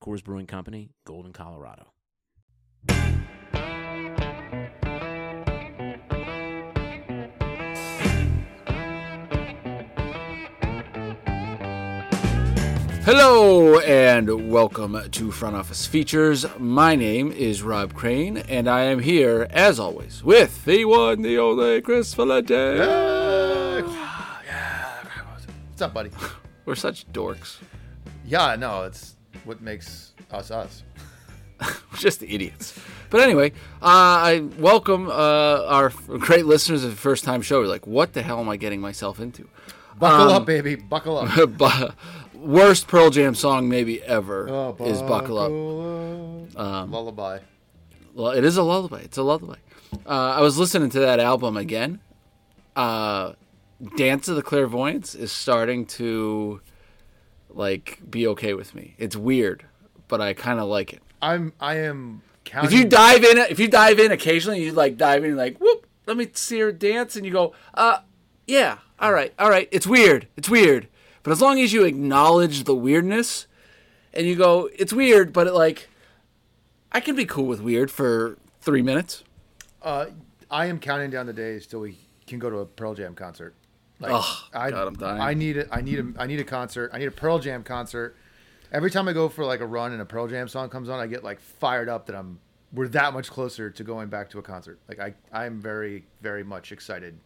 Coors Brewing Company, Golden, Colorado. Hello and welcome to Front Office Features. My name is Rob Crane, and I am here, as always, with the one, the only Chris Valente. Yeah. What's up, buddy? We're such dorks. Yeah, no, it's what makes us. We're just the idiots. But anyway, I welcome our great listeners of the first time show. We're like, what the hell am I getting myself into? Buckle up, baby. Buckle up. Worst Pearl Jam song maybe ever is Buckle Up. Lullaby. Well, it is a lullaby. It's a lullaby. I was listening to that album again. Dance of the Clairvoyance is starting to be okay with me. It's weird, but I kind of like it. I am counting. If you dive in occasionally, you dive in and whoop, let me see her dance, and you go, yeah, all right. It's weird. But as long as you acknowledge the weirdness and you go, it's weird, but I can be cool with weird for 3 minutes. I am counting down the days till we can go to a Pearl Jam concert. God, I'm dying. I need a concert. I need a Pearl Jam concert. Every time I go for a run and a Pearl Jam song comes on, I get fired up that we're that much closer to going back to a concert. I'm very, very much excited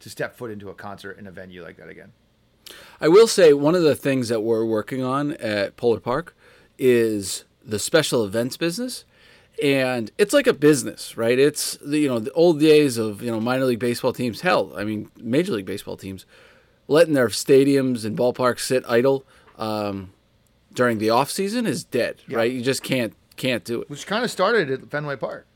to step foot into a concert in a venue like that again. I will say one of the things that we're working on at Polar Park is the special events business. And it's like a business, right? It's the old days of minor league baseball teams. Hell, I mean major league baseball teams letting their stadiums and ballparks sit idle during the off season is dead, yeah. Right? You just can't do it. Which kind of started at Fenway Park.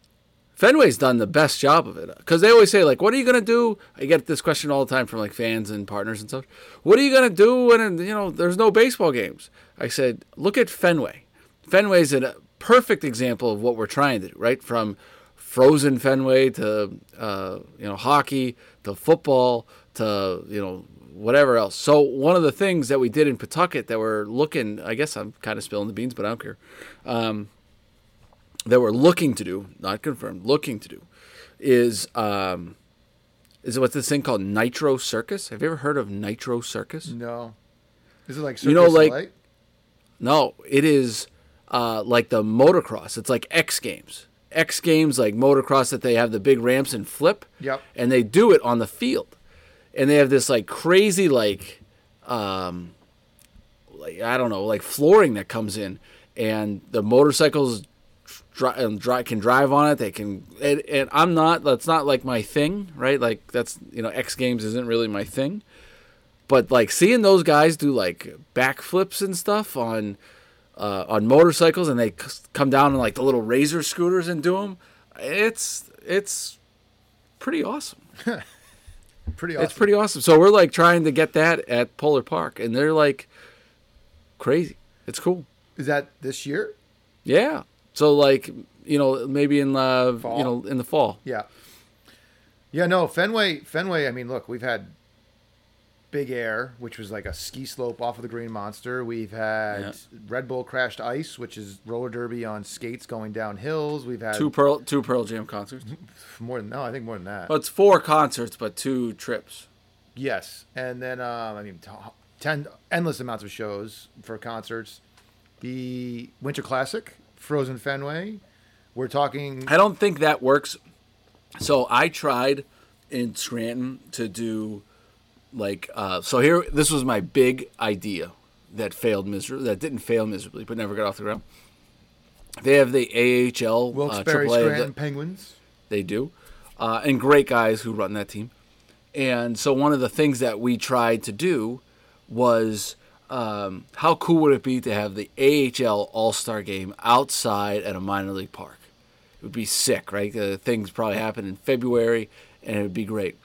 Fenway's done the best job of it because they always say what are you gonna do? I get this question all the time from fans and partners and stuff. What are you gonna do when there's no baseball games? I said, look at Fenway. Fenway's at perfect example of what we're trying to do, right? From frozen Fenway to hockey to football to whatever else. So one of the things that we did in Pawtucket that we're looking, I guess I'm kind of spilling the beans, but I don't care. That we're looking to do, not confirmed, is what's this thing called Nitro Circus? Have you ever heard of Nitro Circus? No. Is it Circus Light? No, it is. The motocross. It's X Games. X Games, motocross, that they have the big ramps and flip. Yep. And they do it on the field. And they have this crazy I don't know, flooring that comes in, and the motorcycles can drive on it. They can, and I'm not. That's not my thing, right? That's X Games isn't really my thing. But seeing those guys do backflips and stuff on on motorcycles, and they come down on like the little razor scooters and do them. It's pretty awesome. Pretty awesome. It's pretty awesome. So we're like trying to get that at Polar Park, and they're like crazy. It's cool. Is that this year? Yeah. So like, you know, maybe in fall. You know, in the fall. Yeah. Yeah, no, Fenway, I mean, look, we've had Big Air, which was like a ski slope off of the Green Monster. We've had Red Bull Crashed Ice, which is roller derby on skates going down hills. We've had two Pearl Jam concerts. More than that. Well, it's four concerts, but two trips. Yes, and then I mean, 10 endless amounts of shows for concerts. The Winter Classic, Frozen Fenway. We're talking. I don't think that works. So I tried in Scranton to do. Like, this was my big idea that didn't fail miserably, but never got off the ground. They have the AHL, Wilkes-Barre Scranton Penguins. They do. And great guys who run that team. And so one of the things that we tried to do was, how cool would it be to have the AHL All-Star Game outside at a minor league park? It would be sick, right? The things probably happen in February, and it would be great.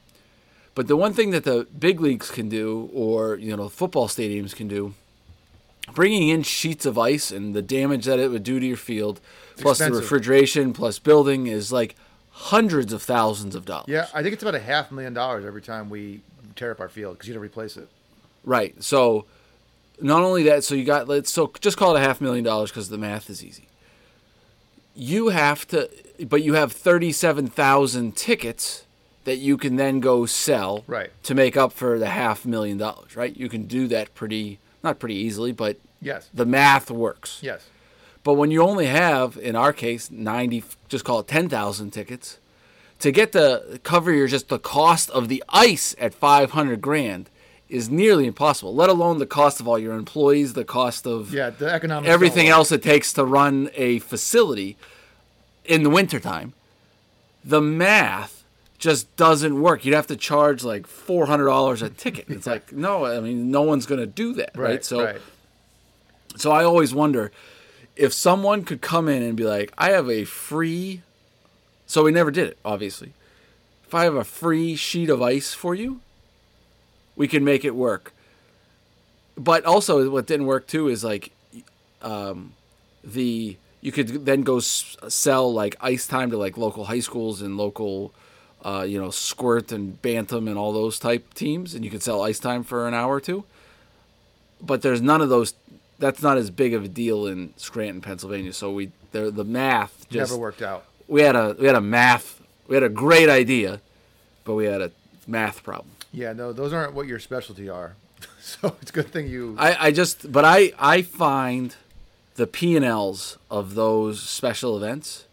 But the one thing that the big leagues can do, or, you know, football stadiums can do, bringing in sheets of ice and the damage that it would do to your field, it's plus expensive. The refrigeration, plus building, is like hundreds of thousands of dollars. Yeah, I think it's about $500,000 every time we tear up our field because you don't replace it. Right. So not only that, just call it $500,000 because the math is easy. You have 37,000 tickets that you can then go sell to make up for the $500,000, right? You can do that not pretty easily, but yes, the math works. Yes. But when you only have, in our case, 90, just call it 10,000 tickets, to get to cover the cost of the ice at $500,000 is nearly impossible, let alone the cost of all your employees, the cost of the economic everything else it takes to run a facility in the wintertime. The math just doesn't work. You'd have to charge like $400 a ticket. It's like, no, I mean, no one's going to do that, right? So I always wonder if someone could come in and be like, I have a free... So we never did it, obviously. If I have a free sheet of ice for you, we can make it work. But also what didn't work too is like you could then go sell like ice time to like local high schools and local... Squirt and Bantam and all those type teams, and you could sell ice time for an hour or two. But there's none of those. That's not as big of a deal in Scranton, Pennsylvania. So the math just never worked out. We had a great idea, but we had a math problem. Yeah, no, those aren't what your specialty are. So it's a good thing you. I find the P&Ls of those special events.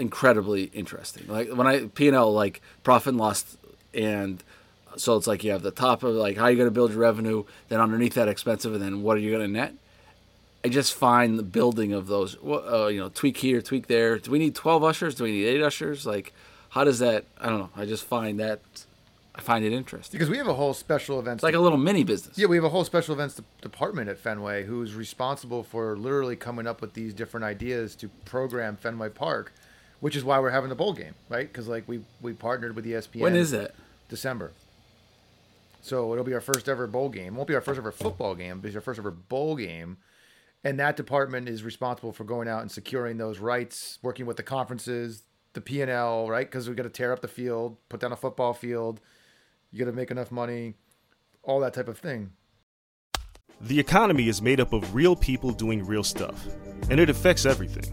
Incredibly interesting. Like when I P&L, like profit and loss, and so it's like you have the top of like how you're going to build your revenue, then underneath that expensive, and then what are you going to net. I just find the building of those, tweak here, tweak there. Do we need 12 ushers? Do we need 8 ushers? Like, how does that? I don't know. I just find that it interesting because we have a whole special events. It's like a little mini business. Yeah, we have a whole special events department at Fenway who's responsible for literally coming up with these different ideas to program Fenway Park. Which is why we're having the bowl game, right? Because like we partnered with ESPN. When is it? December. So it'll be our first ever bowl game. It won't be our first ever football game, but it's our first ever bowl game. And that department is responsible for going out and securing those rights, working with the conferences, the P&L, right? Because we got to tear up the field, put down a football field. You got to make enough money, all that type of thing. The economy is made up of real people doing real stuff, and it affects everything.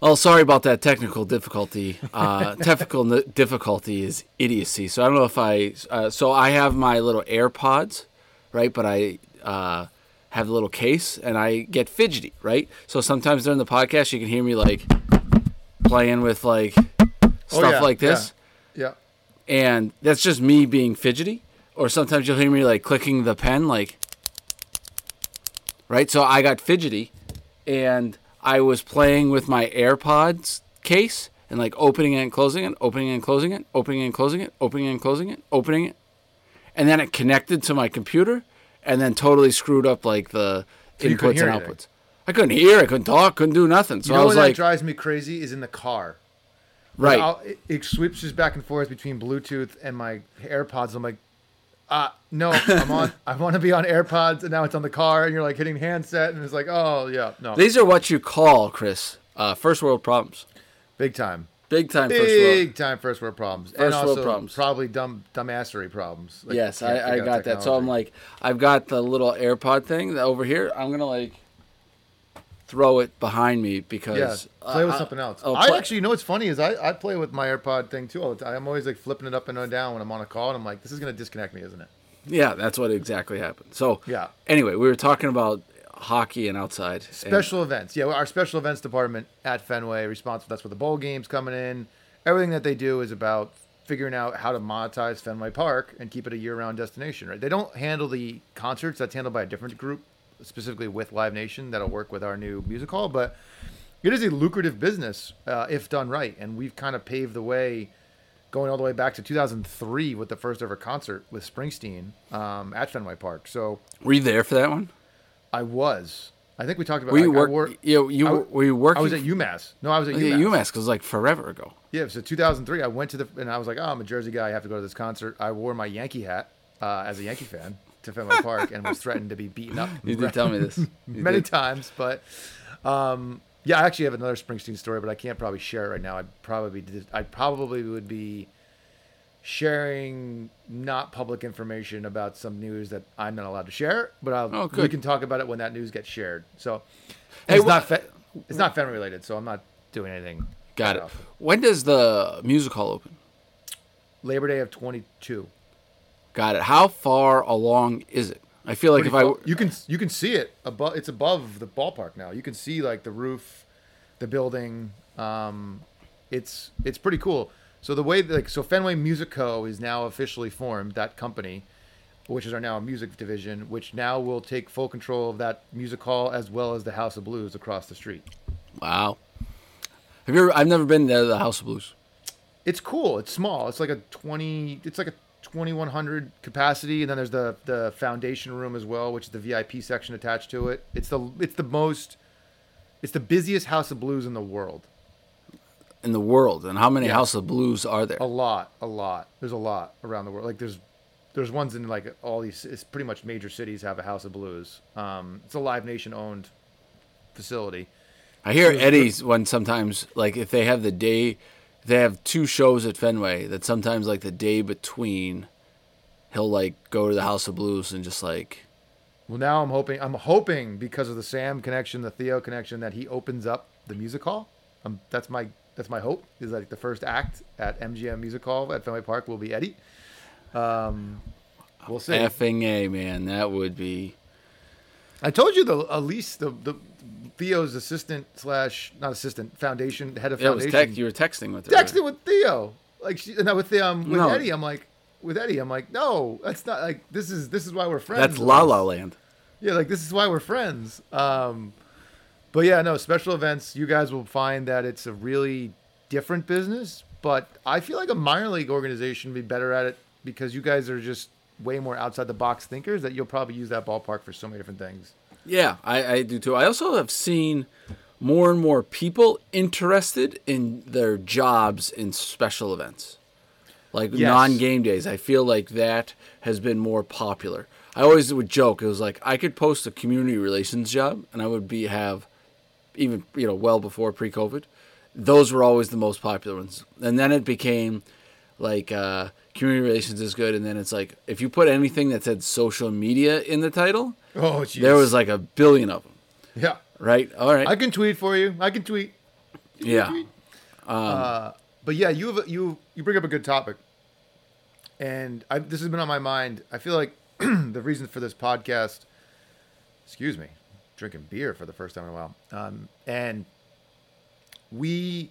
Well, sorry about that technical difficulty. Technical difficulty is idiocy. So I don't know if I have my little AirPods, right? But I have a little case, and I get fidgety, right? So sometimes during the podcast, you can hear me like playing with like stuff like this. Yeah. And that's just me being fidgety. Or sometimes you'll hear me like clicking the pen, like, right? So I got fidgety, and I was playing with my AirPods case and like opening and closing it, opening and closing it, opening and closing it, opening and closing it, opening it. And then it connected to my computer and then totally screwed up like the inputs and outputs. I couldn't hear, I couldn't talk, couldn't do nothing. So I was like, what drives me crazy is in the car. Right. It switches back and forth between Bluetooth and my AirPods. I'm like, no, I'm on. I want to be on AirPods, and now it's on the car, and you're like hitting handset, and it's like, oh yeah, no. These are what you call, Chris, first world problems. Big time first world problems. First and also world problems. Probably dumbassery problems. Like, yes, I got that. So I'm like, I've got the little AirPod thing over here. I'm gonna like throw it behind me because play with something else. I actually, you know what's funny is I play with my AirPod thing too all the time. I'm always like flipping it up and down when I'm on a call, and I'm like, this is gonna disconnect me, isn't it? Yeah, that's what exactly happened. So yeah. Anyway, we were talking about hockey and outside special events. Yeah, our special events department at Fenway responsible. That's where the bowl game's coming in. Everything that they do is about figuring out how to monetize Fenway Park and keep it a year-round destination. Right? They don't handle the concerts. That's handled by a different group, specifically with Live Nation. That'll work with our new music hall. But it is a lucrative business if done right, and we've kind of paved the way, going all the way back to 2003 with the first ever concert with Springsteen at Fenway Park. So were you there for that one? I was. I think we talked about. Were you working? I was at UMass. No, I was at UMass because like forever ago. Yeah, so 2003. I went to and I was like, oh, I'm a Jersey guy. I have to go to this concert. I wore my Yankee hat as a Yankee fan to Fenway Park and was threatened to be beaten up. You did tell me this many times, but yeah, I actually have another Springsteen story, but I can't probably share it right now. I probably would be sharing not public information about some news that I'm not allowed to share, but we can talk about it when that news gets shared. So it's not Fenway related, so I'm not doing anything. Got it. When does the music hall open? Labor Day of 22. Got it. How far along is it? I feel like you can see it above. It's above the ballpark now. You can see like the roof, the building. It's pretty cool. So the way Fenway Music Co. is now officially formed, that company, which is now a music division, which now will take full control of that music hall as well as the House of Blues across the street. Wow. I've never been there to the House of Blues. It's cool. It's small. It's like a 2100 capacity, and then there's the foundation room as well, which is the VIP section attached to it. It's the busiest House of Blues in the world. And how many House of Blues are there? A lot. There's a lot around the world. Like there's ones in like all these. It's pretty much major cities have a House of Blues. It's a Live Nation owned facility. I hear Eddie's when sometimes like if they have they have two shows at Fenway. That sometimes like the day between, he'll like go to the House of Blues and just like. Well, now I'm hoping because of the Sam connection, the Theo connection, that he opens up the music hall. That's my hope, is like the first act at MGM Music Hall at Fenway Park will be Eddie. We'll see. Effing A, man. That would be. I told you the Theo's assistant head of foundation. You were texting with her. Texting with Theo. Eddie. No, that's not like this is why we're friends. That's La La Land. Yeah, like this is why we're friends. But yeah, no, special events, you guys will find that it's a really different business, but I feel like a minor league organization would be better at it because you guys are just way more outside-the-box thinkers that you'll probably use that ballpark for so many different things. Yeah, I do too. I also have seen more and more people interested in their jobs in special events, non-game days. I feel like that has been more popular. I always would joke. It was like I could post a community relations job, and I would have... even, well before pre-COVID, those were always the most popular ones. And then it became community relations is good. And then it's like, if you put anything that said social media in the title, there was like a billion of them. Yeah. Right. All right. I can tweet for you. Yeah. Tweet? But yeah, you bring up a good topic. And this has been on my mind. I feel like the reason for this podcast excuse me, drinking beer for the first time in a while. And we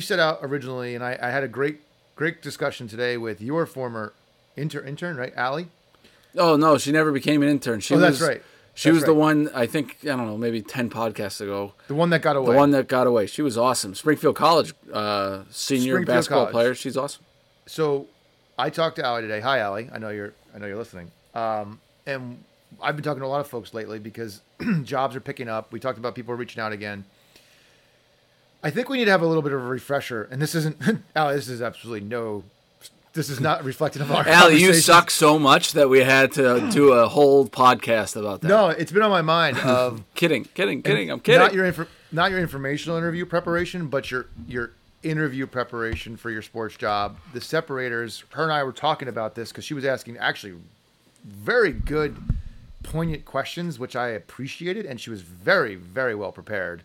set out originally, and I had a great discussion today with your former intern, right, Allie? Oh, no, she never became an intern. She was the one, I think, I don't know, maybe 10 podcasts ago. The one that got away. She was awesome. Springfield College senior basketball player. She's awesome. So I talked to Allie today. Hi, Allie. I know you're listening. And I've been talking to a lot of folks lately because jobs are picking up. We talked about people reaching out again. I think we need to have a little bit of a refresher. And this isn't, Allie, this is not reflective of our Allie, you suck so much that we had to do a whole podcast about that. No, it's been on my mind. Kidding. I'm kidding. Not your informational interview preparation, but your interview preparation for your sports job. The separators, her and I were talking about this because she was asking actually very good, poignant questions, which I appreciated. And she was very, very well prepared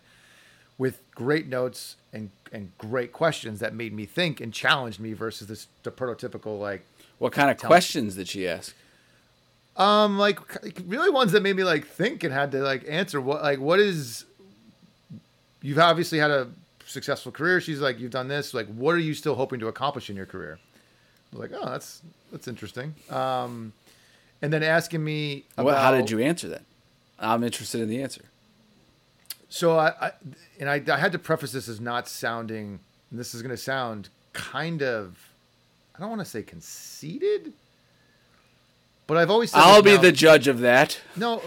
with great notes and great questions that made me think and challenged me versus the prototypical, like... What kind of questions did she ask? Really ones that made me, think and had to, answer. You've obviously had a successful career. She's like, you've done this. Like, what are you still hoping to accomplish in your career? I was like, oh, that's interesting. And then asking me about... how did you answer that? I'm interested in the answer. So I had to preface this as not sounding, and this is going to sound kind of, I don't want to say conceited, but I've always said I'll be the judge of that. No,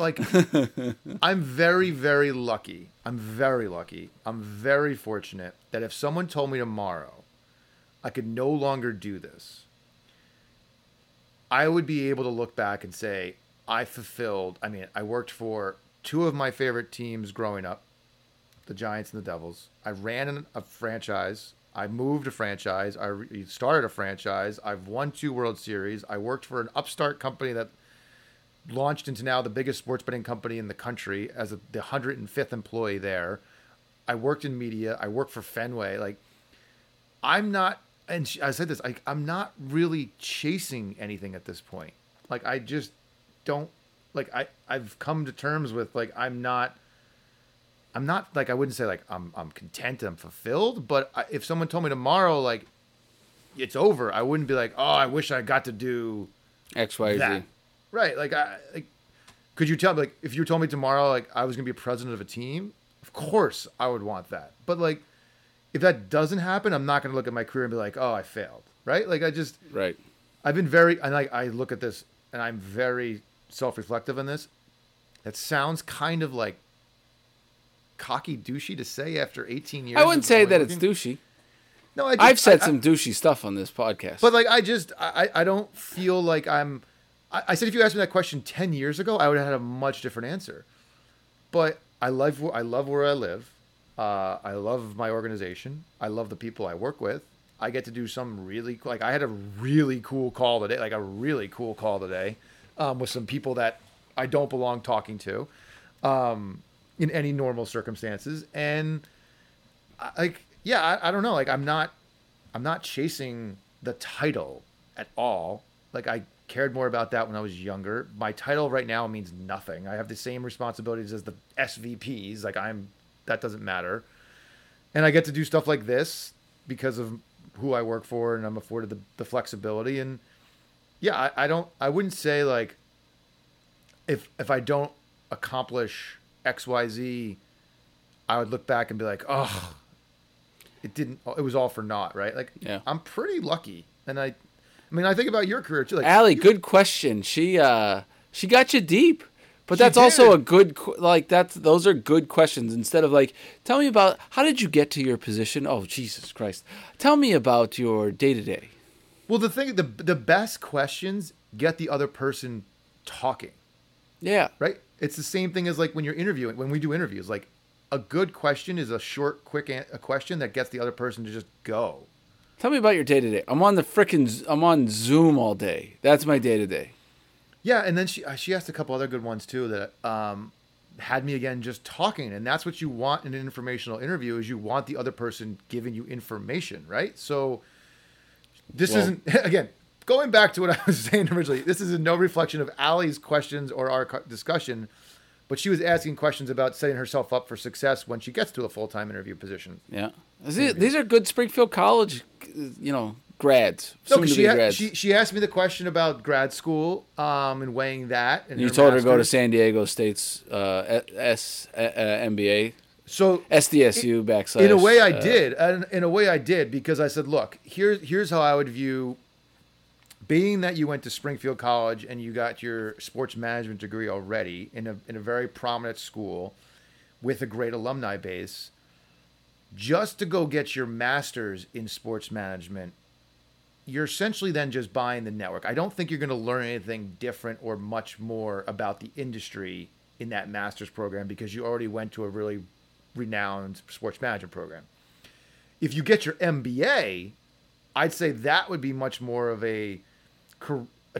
I'm very, very lucky. I'm very fortunate that if someone told me tomorrow I could no longer do this, I would be able to look back and say, I worked for two of my favorite teams growing up. The Giants and the Devils. I ran a franchise. I moved a franchise. I started a franchise. I've won 2 World Series. I worked for an upstart company that launched into now the biggest sports betting company in the country as the 105th employee there. I worked in media. I worked for Fenway. I'm not really chasing anything at this point. I just don't. I've come to terms with I'm not I wouldn't say I'm content, I'm fulfilled, but if someone told me tomorrow it's over, I wouldn't be I wish I got to do X, Y, Z. Right? Could you tell me if you told me tomorrow I was gonna be president of a team? Of course I would want that, but if that doesn't happen, I'm not gonna look at my career and be oh, I failed, right? I've been very I look at this and I'm very self-reflective in this. That sounds kind of cocky douchey to say after 18 years. I wouldn't say that it's douchey. No, I've said some douchey stuff on this podcast. But I don't feel I said if you asked me that question 10 years ago, I would have had a much different answer. But I love where I live. I love my organization. I love the people I work with. I get to do some really I had a really cool call today, with some people that I don't belong talking to. In any normal circumstances. And I don't know. I'm not chasing the title at all. I cared more about that when I was younger. My title right now means nothing. I have the same responsibilities as the SVPs. That doesn't matter. And I get to do stuff like this because of who I work for, and I'm afforded the flexibility. And I wouldn't say if I don't accomplish XYZ, I would look back and be it was all for naught, right? I'm pretty lucky. And I think about your career too. Allie, good question. She got you deep, but that's also a good, those are good questions instead of tell me about, how did you get to your position? Oh, Jesus Christ. Tell me about your day to day. Well, the best questions get the other person talking. Yeah. Right. It's the same thing as when you're interviewing, when we do interviews, a good question is a short, quick a question that gets the other person to just go. Tell me about your day to day. I'm on Zoom all day. That's my day to day. Yeah. And then she asked a couple other good ones too that had me again, just talking. And that's what you want in an informational interview is you want the other person giving you information. Right. So this isn't, again, going back to what I was saying originally, this is no reflection of Allie's questions or our discussion, But she was asking questions about setting herself up for success when she gets to a full-time interview position. Yeah. These are good Springfield College, you know, grads. No, she asked me the question about grad school and weighing that. And you told her to go to San Diego State's MBA. So SDSU backslash. In a way, I did. In a way, I did, because I said, look, here's how I would view being that you went to Springfield College and you got your sports management degree already in a very prominent school with a great alumni base, just to go get your master's in sports management, you're essentially then just buying the network. I don't think you're going to learn anything different or much more about the industry in that master's program because you already went to a really renowned sports management program. If you get your MBA, I'd say that would be much more of a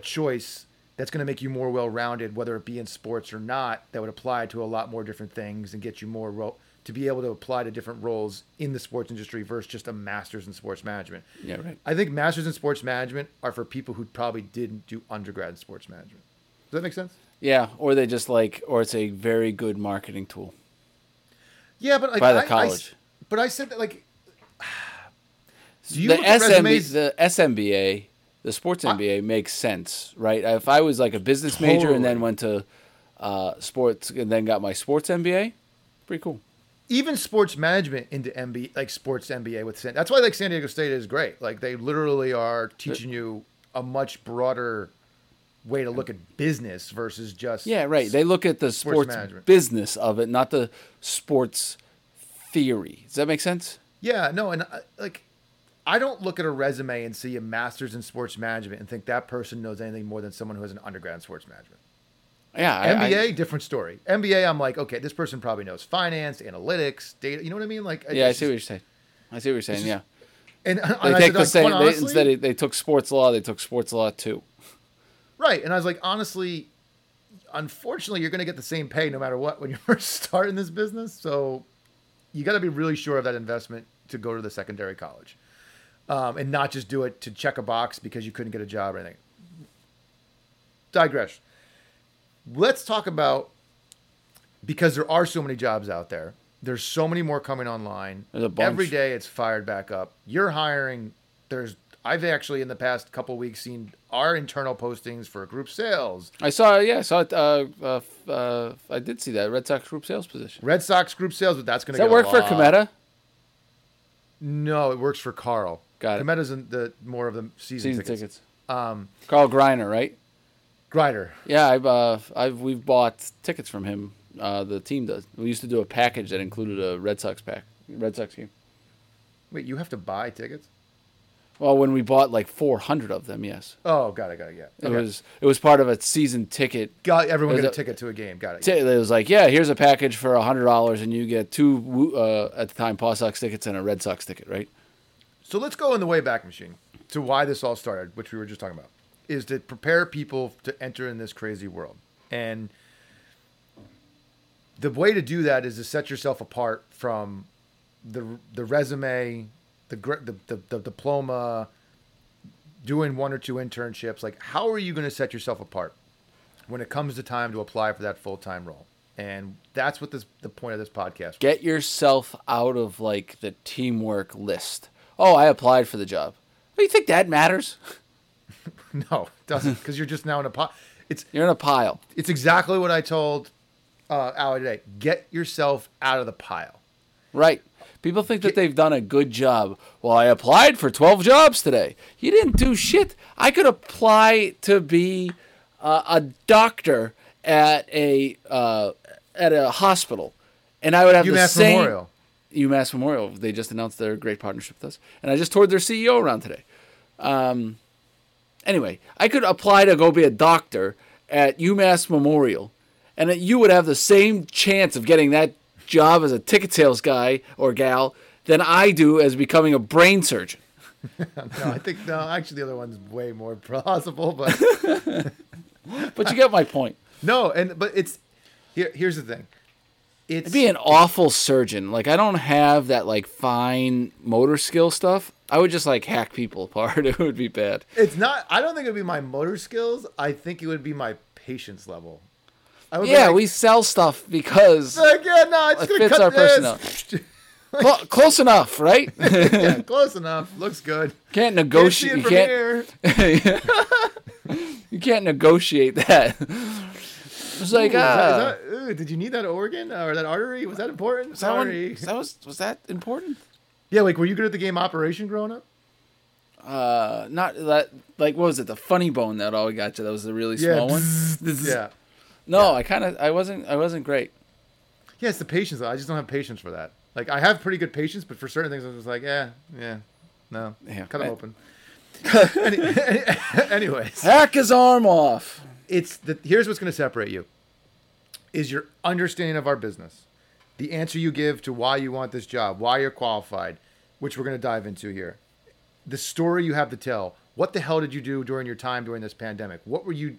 choice that's going to make you more well-rounded, whether it be in sports or not, that would apply to a lot more different things and get you more to be able to apply to different roles in the sports industry versus just a master's in sports management. Yeah, right. I think masters in sports management are for people who probably didn't do undergrad in sports management. Does that make sense? Yeah, or they just or it's a very good marketing tool. Yeah, but by the college. But I said that do you look at resumes? The SMBA, the sports MBA makes sense, right? If I was a business major and then went to sports and then got my sports MBA, pretty cool. Even sports management into MBA, sports MBA with San. That's why San Diego State is great. They literally are teaching you a much broader way to look at business versus just They look at the sports business of it, not the sports theory. Does that make sense? Yeah. No. And I don't look at a resume and see a master's in sports management and think that person knows anything more than someone who has an undergrad in sports management. Yeah. MBA, different story. MBA, I'm okay, this person probably knows finance, analytics, data. You know what I mean? I see what you're saying. Yeah. And I said, honestly, instead they took sports law. They took sports law too. Right. And I was honestly, unfortunately, you're going to get the same pay no matter what when you first start in this business. So you got to be really sure of that investment to go to the secondary college. And not just do it to check a box because you couldn't get a job or anything. Digress. Let's talk about, because there are so many jobs out there. There's so many more coming online. There's a bunch. Every day it's fired back up. You're hiring. I've actually in the past couple of weeks seen our internal postings for group sales. I saw it. I did see that Red Sox group sales position. Red Sox group sales, but that's going to work for Cometa. No, it works for Carl. Got it. Cometa's in the more of the season tickets. Carl Greiner, right? Grider. Yeah, we've bought tickets from him. The team does. We used to do a package that included a Red Sox game. Wait, you have to buy tickets? Well, when we bought 400 of them, yes. Oh, got it, yeah. Okay. It was part of a season ticket. Got everyone got a ticket to a game. Got it. It was here's a package for $100, and you get two at the time Paw Sox tickets and a Red Sox ticket, right? So let's go in the Wayback Machine to why this all started, which we were just talking about, is to prepare people to enter in this crazy world. And the way to do that is to set yourself apart from the resume. The diploma, doing one or two internships, how are you going to set yourself apart when it comes to time to apply for that full-time role? And that's what the point of this podcast was. Get yourself out of the teamwork list. Oh, I applied for the job. Do you think that matters? No, it doesn't, because you're just now in a pile. You're in a pile. It's exactly what I told Allie today. Get yourself out of the pile. Right. People think that they've done a good job. Well, I applied for 12 jobs today. You didn't do shit. I could apply to be a doctor at a hospital, and I would have the same. UMass Memorial. They just announced their great partnership with us, and I just toured their CEO around today. Anyway, I could apply to go be a doctor at UMass Memorial, and that you would have the same chance of getting that job as a ticket sales guy or gal than I do as becoming a brain surgeon. Actually the other one's way more plausible, but but you get my point. No, but it's here's the thing. I'd be an awful surgeon. I don't have that fine motor skill stuff. I would just hack people apart. It would be bad. I don't think it would be my motor skills. I think it would be my patience level. Yeah, like, we sell stuff because it fits our personnel. Close enough, right? Yeah, close enough. Looks good. Can't negotiate. You can't negotiate that. It's like, did you need that organ or that artery? Was that important? Was that important? Yeah, like, were you good at the game Operation growing up? Not that. Like, what was it? The funny bone that all got you. That was the really small one. Yeah. No, yeah. I wasn't great. Yeah, it's the patience though. I just don't have patience for that. Like, I have pretty good patience, but for certain things, I'm just like, no, cut them open. Anyways, hack his arm off. Here's what's going to separate you: is your understanding of our business, the answer you give to why you want this job, why you're qualified, which we're going to dive into here, the story you have to tell. What the hell did you do during your time during this pandemic? What were you?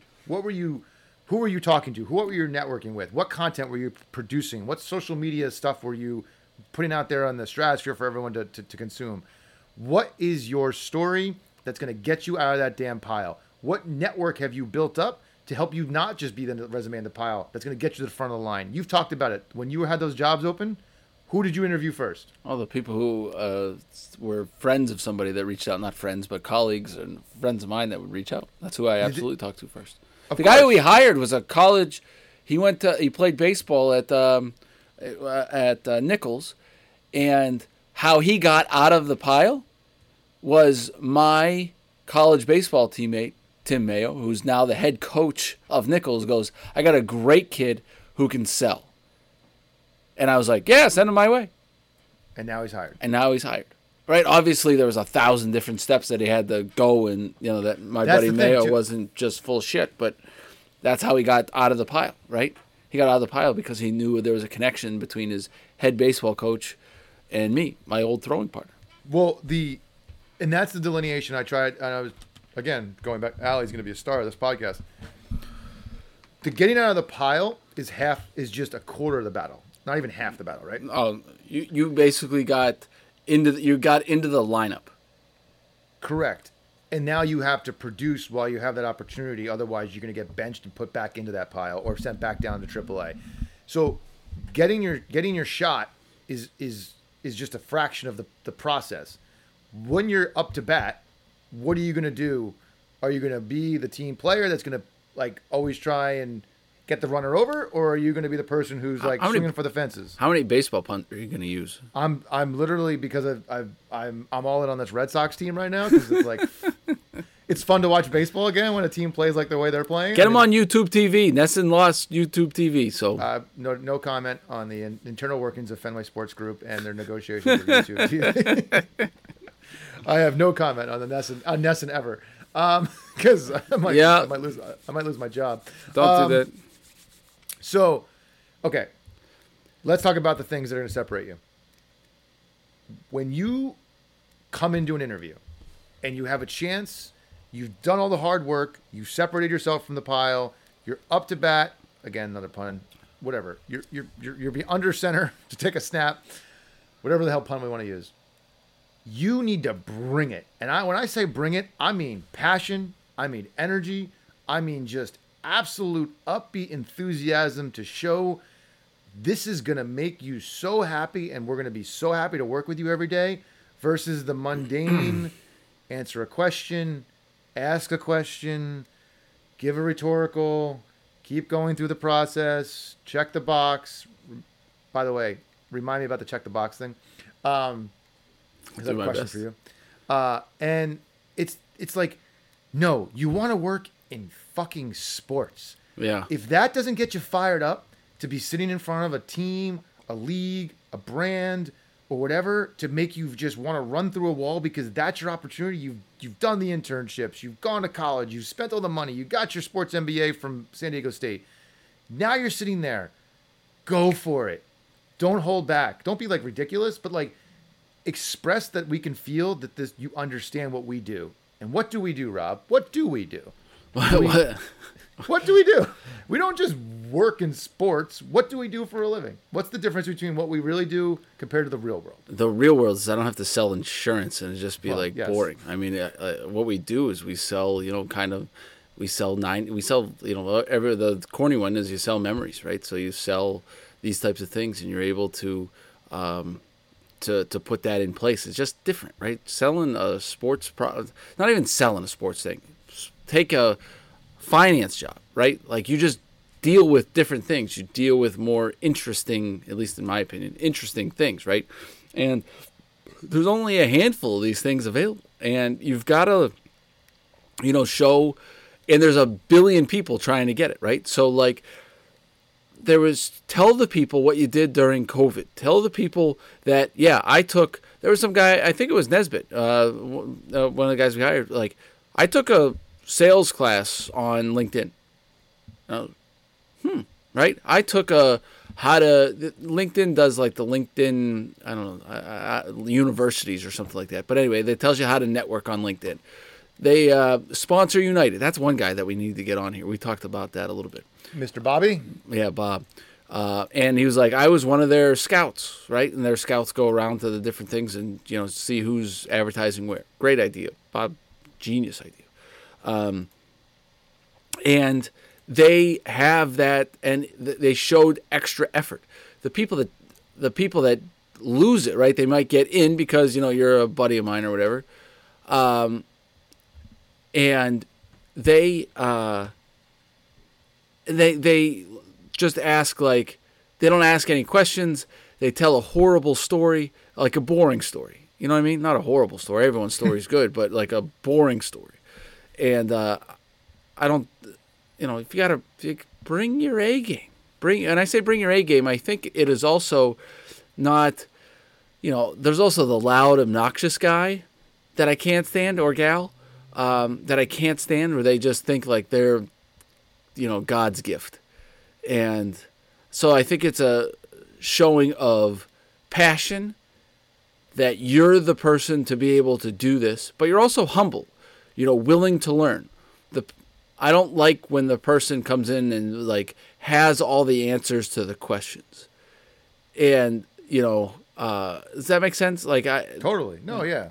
Who were you talking to? What were you networking with? What content were you producing? What social media stuff were you putting out there on the stratosphere for everyone to consume? What is your story that's going to get you out of that damn pile? What network have you built up to help you not just be the resume in the pile that's going to get you to the front of the line? You've talked about it. When you had those jobs open, who did you interview first? All the people who were friends of somebody that reached out. Not friends, but colleagues and friends of mine that would reach out. That's who I absolutely talked to first. The guy who we hired was a college. He played baseball at Nichols, and how he got out of the pile was my college baseball teammate, Tim Mayo, who's now the head coach of Nichols, goes, I got a great kid who can sell. And I was like, yeah, send him my way. And now he's hired. Right? Obviously, there was 1,000 different steps that he had to go, and you know that buddy Mayo wasn't just full shit, but that's how he got out of the pile, right? He got out of the pile because he knew there was a connection between his head baseball coach and me, my old throwing partner. Well, and that's the delineation I tried, and I was, again, going back, Allie's going to be a star of this podcast. The getting out of the pile is just a quarter of the battle, not even half the battle, right? You basically got into the lineup. Correct. And now you have to produce while you have that opportunity. Otherwise, you're going to get benched and put back into that pile or sent back down to AAA. So getting your shot is just a fraction of the process. When you're up to bat, what are you going to do? Are you going to be the team player that's going to like always try and get the runner over, or are you going to be the person who's like swinging for the fences? How many baseball punts are you going to use? I'm literally, because I'm all in on this Red Sox team right now because it's like it's fun to watch baseball again when a team plays like the way they're playing. Get them on YouTube TV. Nesson lost YouTube TV, so no comment on the internal workings of Fenway Sports Group and their negotiations for YouTube TV. I have no comment on the Nesson ever because I might lose my job. Don't do that. So, okay, let's talk about the things that are going to separate you. When you come into an interview and you have a chance, you've done all the hard work, you separated yourself from the pile, you're up to bat, again, another pun, whatever, you're under center to take a snap, whatever the hell pun we want to use. You need to bring it. And when I say bring it, I mean passion, I mean energy, I mean just absolute upbeat enthusiasm to show this is going to make you so happy and we're going to be so happy to work with you every day versus the mundane answer a question, ask a question, give a rhetorical, keep going through the process, check the box. By the way, remind me about the check the box thing. Is that a question for you? And it's like, no, you want to work in fucking sports. Yeah. If that doesn't get you fired up to be sitting in front of a team, a league, a brand, or whatever, to make you just want to run through a wall because that's your opportunity. You've done the internships. You've gone to college. You've spent all the money. You got your sports MBA from San Diego State. Now you're sitting there. Go for it. Don't hold back. Don't be like ridiculous, but like express that we can feel that this. You understand what we do. And what do we do, Rob? What do we do? What do we do? We don't just work in sports. What do we do for a living? What's the difference between what we really do compared to the real world? The real world is I don't have to sell insurance and it'd just be boring. I mean, what we do is we sell, kind of We sell, you know, every, the corny one is you sell memories, right? So you sell these types of things, and you're able to put that in place. It's just different, right? Selling a sports product, not even selling a sports thing. Take a finance job, right? Like, you just deal with different things. You deal with more interesting, at least in my opinion, interesting things, right? And there's only a handful of these things available, and you've got to, you know, show. And there's a billion people trying to get it, right? So, like, there was, tell the people what you did during COVID. Tell the people that, yeah, I took, there was some guy, I think it was Nesbitt, one of the guys we hired, like, I took a sales class on LinkedIn. Right? I took a, how to, LinkedIn does, like, the LinkedIn, I don't know, universities or something like that. But anyway, that tells you how to network on LinkedIn. They sponsor United. That's one guy that we need to get on here. We talked about that a little bit. Mr. Bobby? Yeah, Bob. And he was like, I was one of their scouts, right? And their scouts go around to the different things and, you know, see who's advertising where. Great idea. Bob, genius idea. And they have that, and they showed extra effort. The people that lose it, right, they might get in because, you know, you're a buddy of mine or whatever. And they just ask, like, they don't ask any questions. They tell a horrible story, like a boring story. You know what I mean? Not a horrible story. Everyone's story is good, but like a boring story. And I don't, you know, if you gotta bring your A game, and I say bring your A game. I think it is also not, you know, there's also the loud, obnoxious guy that I can't stand, or gal. That I can't stand, where they just think like they're, you know, God's gift. And so I think it's a showing of passion that you're the person to be able to do this, but you're also humble, you know, willing to learn. I don't like when the person comes in and like has all the answers to the questions. And, you know, does that make sense? Like Totally. No, yeah.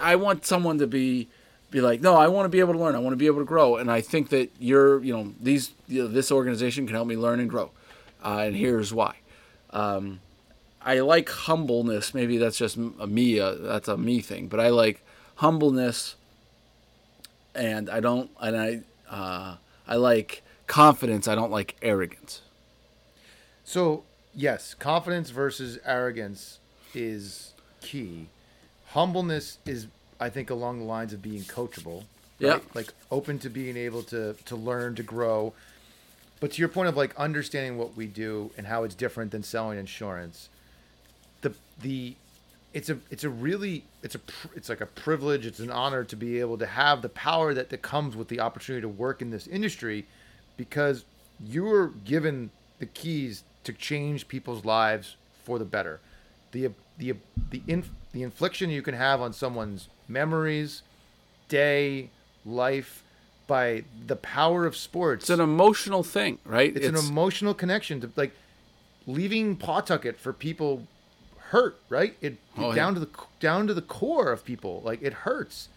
I want someone to be like, no, I want to be able to learn. I want to be able to grow. And I think that you're, you know, this organization can help me learn and grow. And here's why. I like humbleness. Maybe that's just that's a me thing, but I like humbleness, and I like confidence. I don't like arrogance. So yes, confidence versus arrogance is key. Humbleness is, I think, along the lines of being coachable, right? Yeah. Like open to being able to learn, to grow. But to your point of like understanding what we do and how it's different than selling insurance, it's like a privilege. It's an honor to be able to have the power that comes with the opportunity to work in this industry, because you are given the keys to change people's lives for the better. The infliction you can have on someone's memories, day, life, by the power of sports. It's an emotional thing, right? It's an emotional connection to, like, leaving Pawtucket for people hurt, right? Down to the core of people, like, it hurts.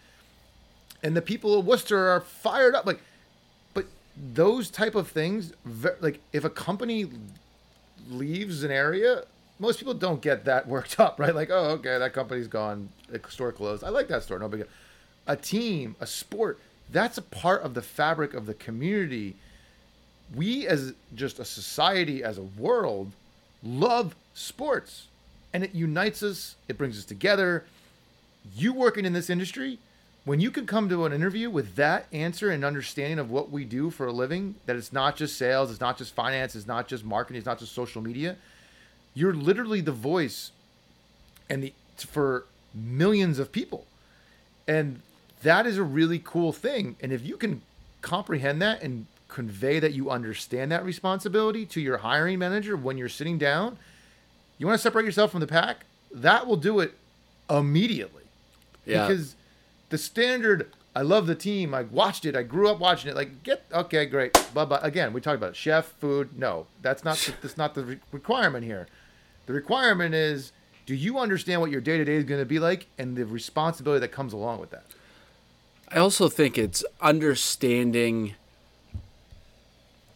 And the people of Worcester are fired up, like, but those type of things, like, if a company leaves an area, most people don't get that worked up, right? Like, oh, okay, that company's gone, the store closed. I like that store, no big deal. A team, a sport, that's a part of the fabric of the community. We as just a society, as a world, love sports. And it unites us. It brings us together. You working in this industry, when you can come to an interview with that answer and understanding of what we do for a living, that it's not just sales, it's not just finance, it's not just marketing, it's not just social media. You're literally the voice for millions of people. And that is a really cool thing. And if you can comprehend that and convey that you understand that responsibility to your hiring manager when you're sitting down, you want to separate yourself from the pack, that will do it immediately. Yeah. Because the standard, I love the team, I watched it, I grew up watching it, like, okay, great, blah, blah. Again, we talked about it. Chef, food, no, that's not the requirement here. The requirement is, do you understand what your day-to-day is going to be like and the responsibility that comes along with that? I also think it's understanding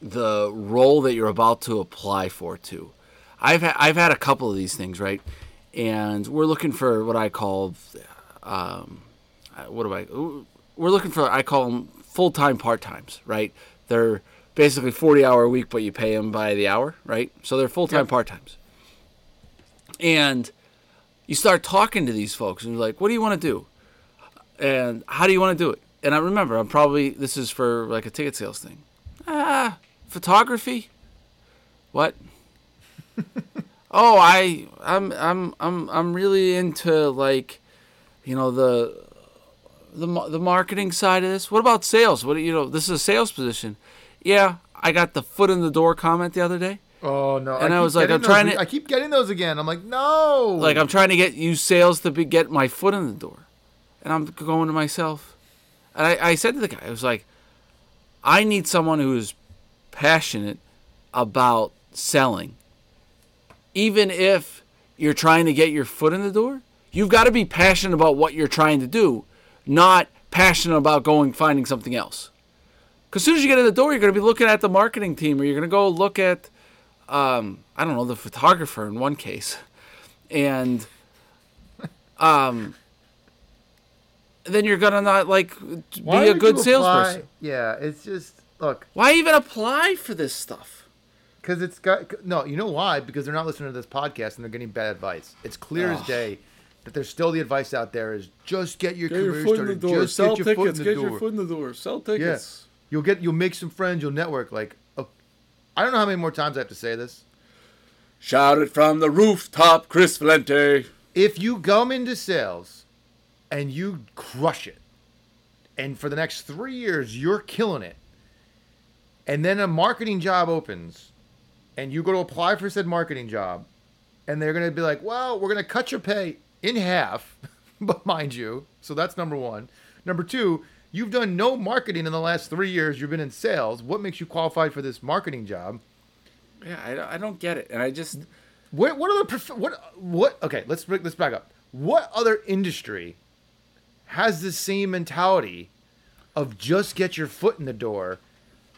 the role that you're about to apply for too. I've had a couple of these things, right? And we're looking for what I call I call them full-time part-times, right? They're basically 40-hour a week, but you pay them by the hour, right? So they're full-time part-times. And you start talking to these folks, and you're like, what do you want to do? And how do you want to do it? And I remember, this is for like a ticket sales thing. Photography? What? Oh, I'm really into like, you know, the marketing side of this. What about sales? This is a sales position. Yeah, I got the foot in the door comment the other day. Oh no! And I was like, I keep getting those again. I'm like, no. Like I'm trying to get you sales to get my foot in the door, and I'm going to myself. And I said to the guy, I was like, I need someone who is passionate about selling. Even if you're trying to get your foot in the door, you've got to be passionate about what you're trying to do, not passionate about finding something else. Because as soon as you get in the door, you're going to be looking at the marketing team, or you're going to go look at, the photographer in one case. And then you're going to not, be a good salesperson. Yeah, it's just, look. Why even apply for this stuff? Because it's got... No, you know why? Because they're not listening to this podcast and they're getting bad advice. It's clear as day that there's still the advice out there is just get your career started. Just get your foot in the door. Sell tickets. Get your foot in the door. Sell tickets. Yeah. You'll make some friends. You'll network. Like, I don't know how many more times I have to say this. Shout it from the rooftop, Chris Valente. If you come into sales and you crush it, and for the next 3 years you're killing it, and then a marketing job opens... And you go to apply for said marketing job, and they're going to be like, well, we're going to cut your pay in half, but mind you. So that's number one. Number two, you've done no marketing in the last 3 years. You've been in sales. What makes you qualified for this marketing job? Yeah, I don't get it. And I just... Okay, let's back up. What other industry has the same mentality of just get your foot in the door?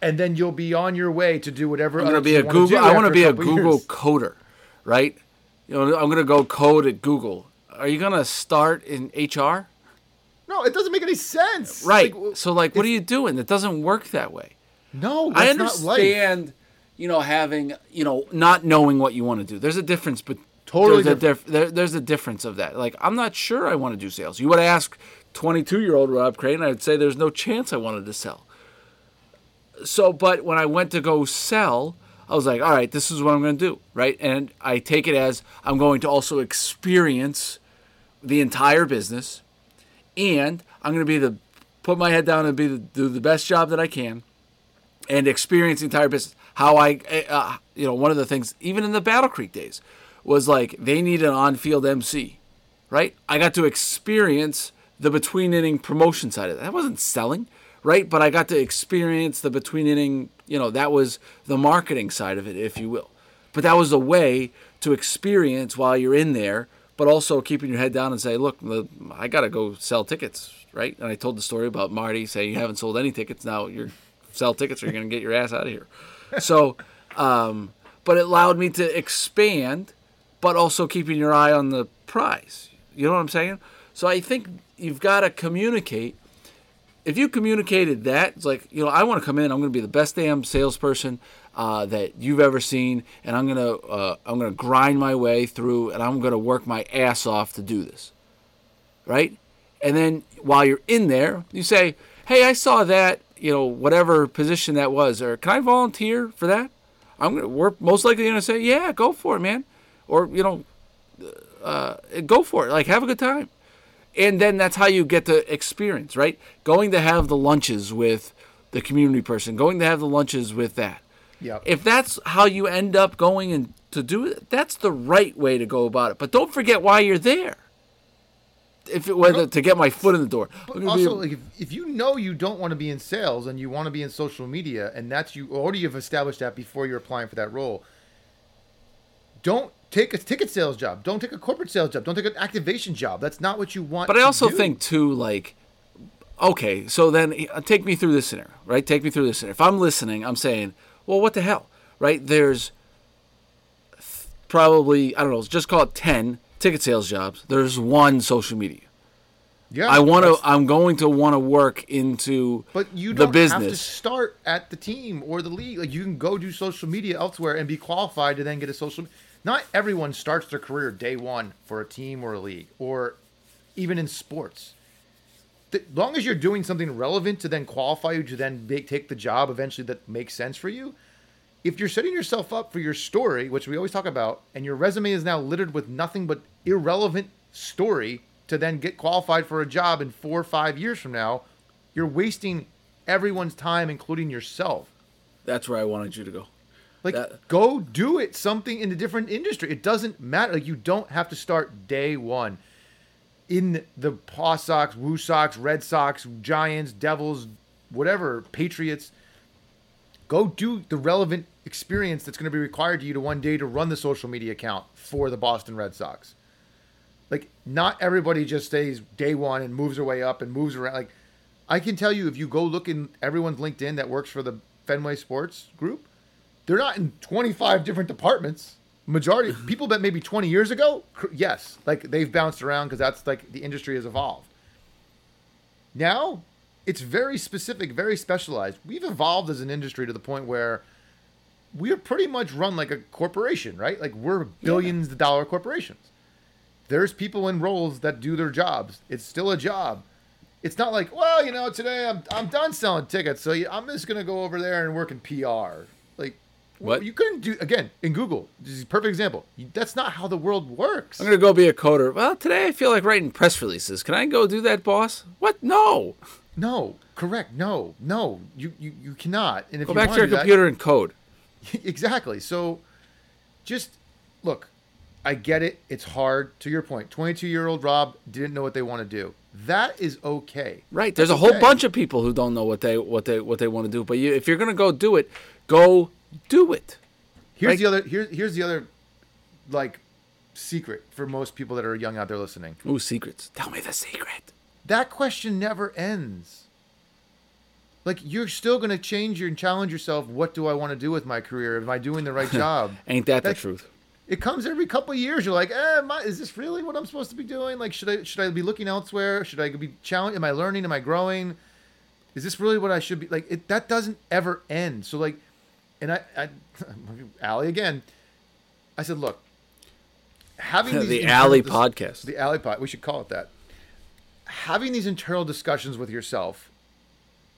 And then you'll be on your way to do whatever. I want to be a Google coder, right? You know, I'm going to go code at Google. Are you going to start in HR? No, it doesn't make any sense. Right. What are you doing? It doesn't work that way. No, that's not life. I understand, having, not knowing what you want to do. There's a difference, but totally there's a difference of that. Like, I'm not sure I want to do sales. You would ask 22-year-old Rob Crane, I would say there's no chance I wanted to sell. So, but when I went to go sell, I was like, all right, this is what I'm going to do, right? And I take it as I'm going to also experience the entire business, and I'm going to put my head down and do the best job that I can and experience the entire business. How one of the things, even in the Battle Creek days, was like they need an on-field MC, right? I got to experience the between-inning promotion side of that. That wasn't selling. Right, but I got to experience the between inning, that was the marketing side of it, if you will. But that was a way to experience while you're in there, but also keeping your head down and say, look, I got to go sell tickets, right? And I told the story about Marty saying, you haven't sold any tickets, now you sell tickets or you're going to get your ass out of here. So, but it allowed me to expand, but also keeping your eye on the prize. You know what I'm saying? So I think you've got to communicate. If you communicated that, it's like, I want to come in. I'm going to be the best damn salesperson that you've ever seen, and I'm going to grind my way through, and I'm going to work my ass off to do this, right? And then while you're in there, you say, "Hey, I saw that, whatever position that was, or can I volunteer for that?" We're most likely going to say, "Yeah, go for it, man," or go for it. Like, have a good time. And then that's how you get to experience, right? Going to have the lunches with the community person, going to have the lunches with that. Yeah. If that's how you end up going and to do it, that's the right way to go about it. But don't forget why you're there. To get my foot in the door. But also, if you know you don't want to be in sales and you want to be in social media, and that's you already have established that before you're applying for that role, don't take a ticket sales job. Don't take a corporate sales job. Don't take an activation job. That's not what you want to do. But I also think, too, take me through this scenario. If I'm listening, I'm saying, well, what the hell, right? There's probably, I don't know, just call it 10 ticket sales jobs. There's one social media. Yeah, I'm going to want to work into the business. But you don't have to start at the team or the league. Like, you can go do social media elsewhere and be qualified to then get a social. Not everyone starts their career day one for a team or a league or even in sports. As long as you're doing something relevant to then qualify you to then take the job eventually that makes sense for you. If you're setting yourself up for your story, which we always talk about, and your resume is now littered with nothing but irrelevant story to then get qualified for a job in 4 or 5 years from now, you're wasting everyone's time, including yourself. That's where I wanted you to go. Like, go do it, something in a different industry. It doesn't matter. Like, you don't have to start day one in the Paw Sox, Woo Sox, Red Sox, Giants, Devils, whatever, Patriots. Go do the relevant experience that's going to be required to you to one day to run the social media account for the Boston Red Sox. Like, not everybody just stays day one and moves their way up and moves around. Like, I can tell you, if you go look in everyone's LinkedIn that works for the Fenway Sports Group, they're not in 25 different departments. Majority of people that maybe 20 years ago, yes, like, they've bounced around because that's like the industry has evolved. Now, it's very specific, very specialized. We've evolved as an industry to the point where we are pretty much run like a corporation, right? Like, we're billions of dollar corporations. There's people in roles that do their jobs. It's still a job. It's not like, well, you know, today I'm done selling tickets, so I'm just going to go over there and work in PR. Like, what? You couldn't do, again, in Google. This is a perfect example. That's not how the world works. I'm going to go be a coder. Well, today I feel like writing press releases. Can I go do that, boss? What? No. No. Correct. No. No. You cannot. And if go you back to your computer and code. Exactly. So just, look. I get it. It's hard. To your point, 22-year-old Rob didn't know what they want to do. That is okay. Right. There's a whole bunch of people who don't know what they want to do. But if you're going to go do it, go do it. Here's the other. Here's the other, like, secret for most people that are young out there listening. Ooh, secrets. Tell me the secret. That question never ends. Like, you're still going to challenge yourself. What do I want to do with my career? Am I doing the right job? Ain't that the truth? It comes every couple of years. You're like, is this really what I'm supposed to be doing? Like, should I be looking elsewhere? Should I be challenged? Am I learning? Am I growing? Is this really what I should be? Like, that doesn't ever end. So, like, and I Allie again, I said, look, having these the Allie podcast, the Allie pod, we should call it that. Having these internal discussions with yourself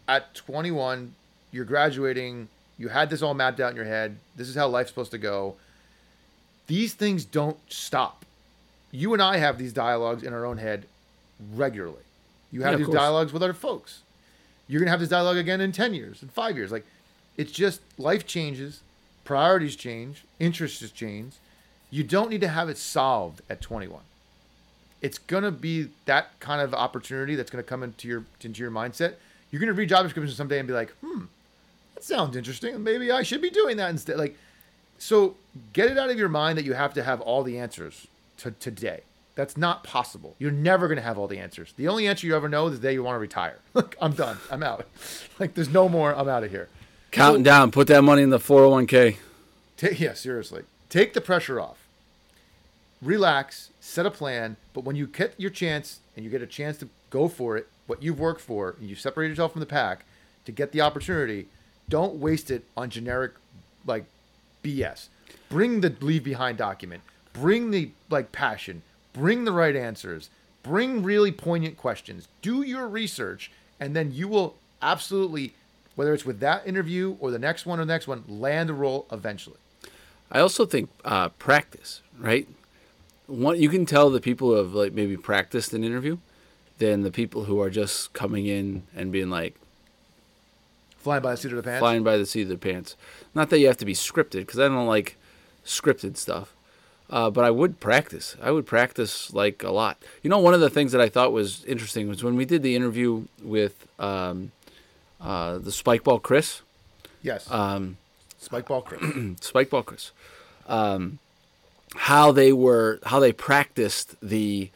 at 21, you're graduating. You had this all mapped out in your head. This is how life's supposed to go. These things don't stop. You and I have these dialogues in our own head regularly. You have these dialogues with other folks. You're going to have this dialogue again in 10 years, in 5 years. Like, it's just, life changes, priorities change, interests change. You don't need to have it solved at 21. It's going to be that kind of opportunity that's going to come into your mindset. You're going to read job descriptions someday and be like, that sounds interesting. Maybe I should be doing that instead. Like, so get it out of your mind that you have to have all the answers to today. That's not possible. You're never going to have all the answers. The only answer you ever know is the day you want to retire. Like, I'm done. I'm out. Like, there's no more. I'm out of here. Counting down. Put that money in the 401k. Yeah, seriously. Take the pressure off. Relax. Set a plan. But when you get your chance and you get a chance to go for it, what you've worked for, and you separate yourself from the pack to get the opportunity, don't waste it on generic, like, BS. Bring the leave behind document. Bring the, like, passion. Bring the right answers. Bring really poignant questions. Do your research, and then you will absolutely, whether it's with that interview or the next one or the next one, land a role eventually. I also think practice, right? You can tell the people who have, like, maybe practiced an interview than the people who are just coming in and being like, flying by the seat of the pants? Flying by the seat of the pants. Not that you have to be scripted, because I don't like scripted stuff. But I would practice. I would practice, like, a lot. You know, one of the things that I thought was interesting was when we did the interview with the Spikeball Chris. Yes. Spikeball Chris. Spikeball Chris. How they practiced the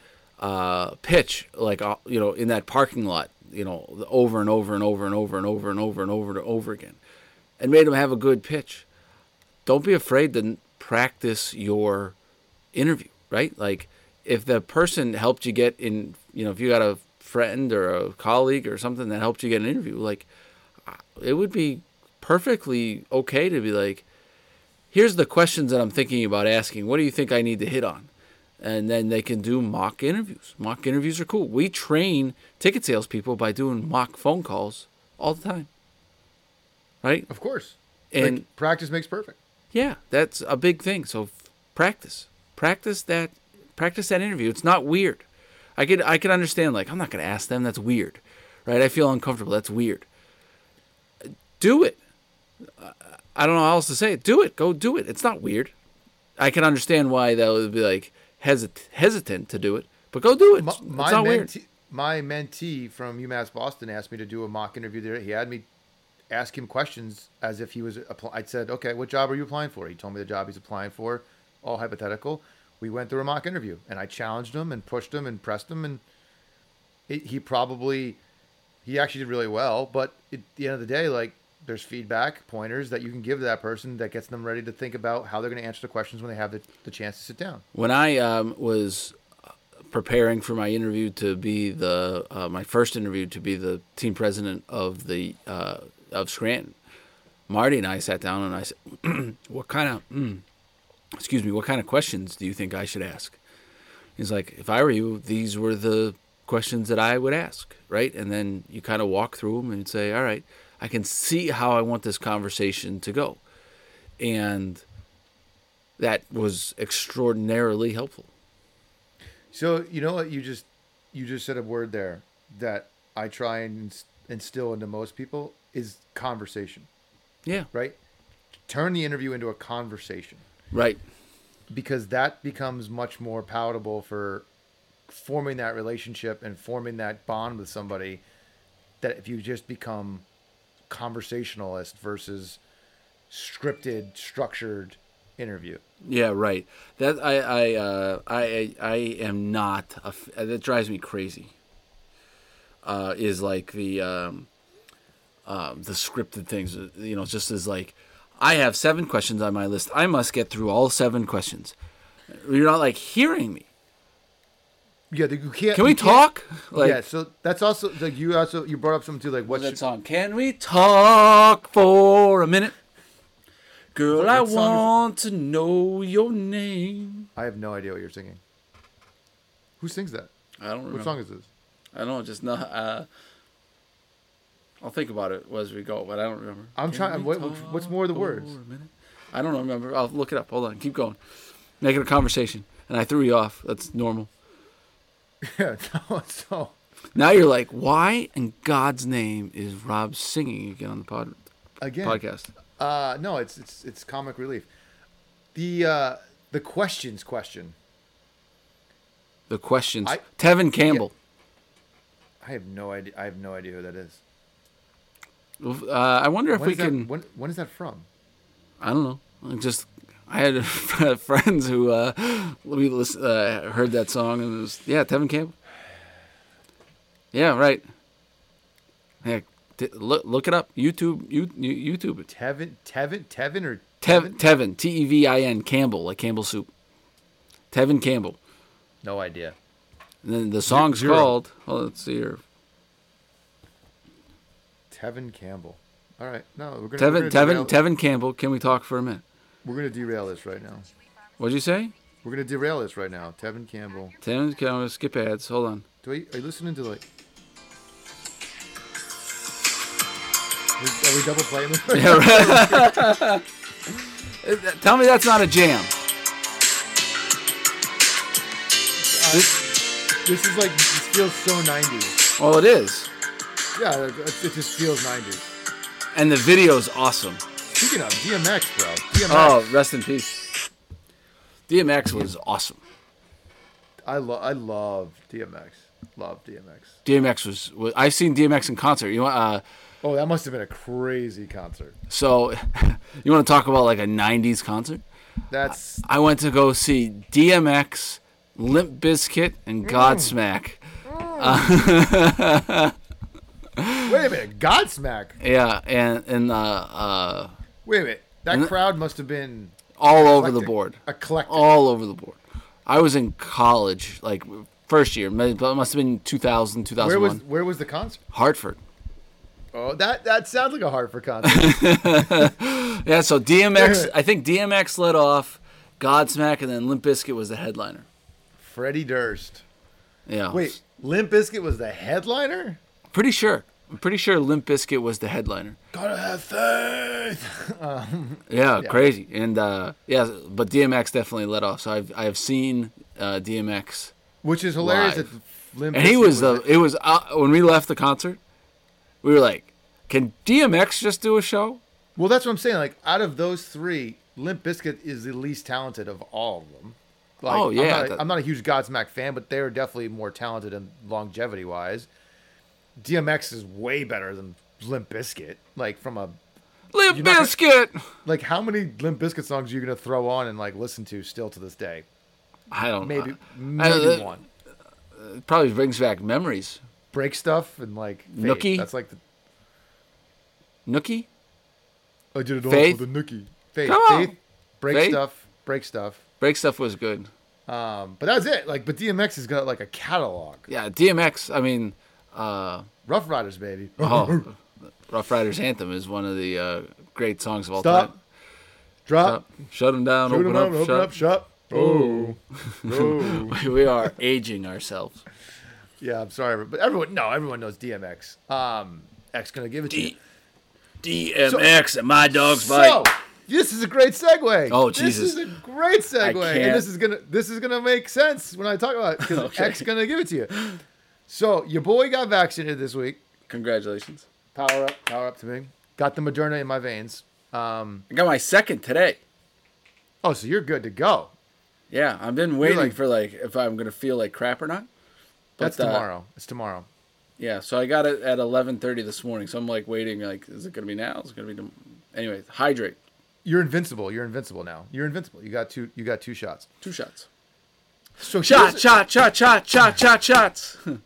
pitch, like, you know, in that parking lot. You know, over and over and over and over and over and over and over and over again. and made him have a good pitch. Don't be afraid to practice your interview, right? Like, if the person helped you get in, you know, if you got a friend or a colleague or something that helped you get an interview, like, it would be perfectly okay to be like, here's the questions that I'm thinking about asking. What do you think I need to hit on? And then they can do mock interviews. Mock interviews are cool. We train ticket salespeople by doing mock phone calls all the time, right? Of course. And like, practice makes perfect. Yeah, that's a big thing. So practice that interview. It's not weird. I could understand, like, I'm not going to ask them. That's weird, right? I feel uncomfortable. That's weird. Do it. I don't know how else to say it. Do it. Go do it. It's not weird. I can understand why that would be like hesitant to do it, but go do it. It's not weird. My mentee from UMass Boston asked me to do a mock interview there. He had me ask him questions as if he was applying. I said, okay, what job are you applying for? He told me the job he's applying for, all hypothetical. We went through a mock interview, and I challenged him and pushed him and pressed him, and he actually did really well. But at the end of the day, like, there's feedback pointers that you can give to that person that gets them ready to think about how they're going to answer the questions when they have the chance to sit down. When I was preparing for my interview to be my first interview to be the team president of Scranton, Marty and I sat down and I said, what kind of questions do you think I should ask? He's like, if I were you, these were the questions that I would ask, right? And then you kind of walk through them and say, all right, I can see how I want this conversation to go. And that was extraordinarily helpful. So, you know what? You just said a word there that I try and instill into most people is conversation. Yeah. Right? Turn the interview into a conversation. Right. Because that becomes much more palatable for forming that relationship and forming that bond with somebody, that if you just become conversationalist versus scripted, structured interview. Yeah, right. That I am not. That drives me crazy. Is like the scripted things. You know, just as like, I have 7 questions on my list. I must get through all 7 questions. You're not like hearing me. Yeah, you can't. Can we talk? Like, yeah, so that's also like you brought up something too, like what's that song? Can we talk for a minute, girl? I want to know your name. I have no idea what you're singing. Who sings that? I don't remember. What song is this? I don't know. Just not. I'll think about it as we go, but I don't remember. I'm trying. What's more of the words? I don't remember. I'll look it up. Hold on. Keep going. Making a conversation, and I threw you off. That's normal. Yeah, so now you're like, why in God's name is Rob singing again on the podcast? No, it's comic relief. The questions question. The questions. Tevin Campbell. Yeah. I have no idea who that is. I wonder if we can. When is that from? I don't know. I had friends who we heard that song, and it was, yeah, Tevin Campbell. Yeah, right. Yeah, look it up. YouTube it. Tevin T-E-V-I-N Campbell, like Campbell soup. Tevin Campbell. No idea. And then the song's called. Well, let's see here. Tevin Campbell. All right. No, we're going to Tevin Campbell. Can we talk for a minute? We're going to derail this right now. What'd you say? We're going to derail this right now. Tevin Campbell. Skip ads. Hold on. Are you listening to, like... Are we double playing this? Yeah, right. Tell me that's not a jam. This is like... It feels so 90s. Well, it is. Yeah, it just feels 90s. And the video's awesome. Speaking of DMX, bro. DMX. Oh, rest in peace. DMX was awesome. I love DMX. Love DMX. DMX was I've seen DMX in concert. You want? Oh, that must have been a crazy concert. So, you want to talk about like a '90s concert? That's. I went to go see DMX, Limp Bizkit, and Godsmack. Wait a minute, Godsmack. Yeah, and wait a minute, that crowd must have been eclectic. All over the board. I was in college, like first year. It must have been 2000, 2001. Where was the concert? Hartford. Oh, that sounds like a Hartford concert. Yeah, so DMX. I think DMX led off, Godsmack, and then Limp Bizkit was the headliner. Freddie Durst. Yeah. Wait, Limp Bizkit was the headliner? Pretty sure. I'm pretty sure Limp Bizkit was the headliner. Gotta have faith. Yeah, crazy. And but DMX definitely led off. So I've seen DMX, which is hilarious. Live. That Limp Bizkit and he was when we left the concert, we were like, can DMX just do a show? Well, that's what I'm saying. Like, out of those three, Limp Bizkit is the least talented of all of them. Like, oh, yeah. I'm not a huge Godsmack fan, but they're definitely more talented in longevity-wise. DMX is way better than Limp Bizkit. Like, from a... Limp Bizkit! Like, how many Limp Bizkit songs are you going to throw on and, like, listen to still to this day? I don't know. Maybe one. It probably brings back memories. Break Stuff and, like... Faith. Nookie? That's like the... Nookie? I did it all for the Nookie. Faith. Come on. Faith. Break Stuff. Break Stuff was good. But that was it. Like, but DMX has got, like, a catalog. Yeah, DMX, I mean... Rough Riders, baby. Oh, Rough Riders Anthem is one of the great songs of all time. Drop. Shut them down. Open up. Shut. Oh. We are aging ourselves. Yeah, I'm sorry. But everyone knows DMX. X going to give it to you. DMX and My Dog's Bite. So, this is a great segue. Oh, Jesus. This is a great segue. And this is gonna make sense when I talk about it, because X going to give it to you. So, your boy got vaccinated this week. Congratulations. Power up to me. Got the Moderna in my veins. I got my second today. Oh, so you're good to go. Yeah, I've been waiting for, like, if I'm going to feel like crap or not. But, that's tomorrow. It's tomorrow. Yeah, so I got it at 11:30 this morning. So I'm, like, waiting, like, is it going to be now? Is it going to be tomorrow? Anyway, hydrate. You're invincible. Now. You're invincible. You got two shots. So shots. Yeah, that's not Limp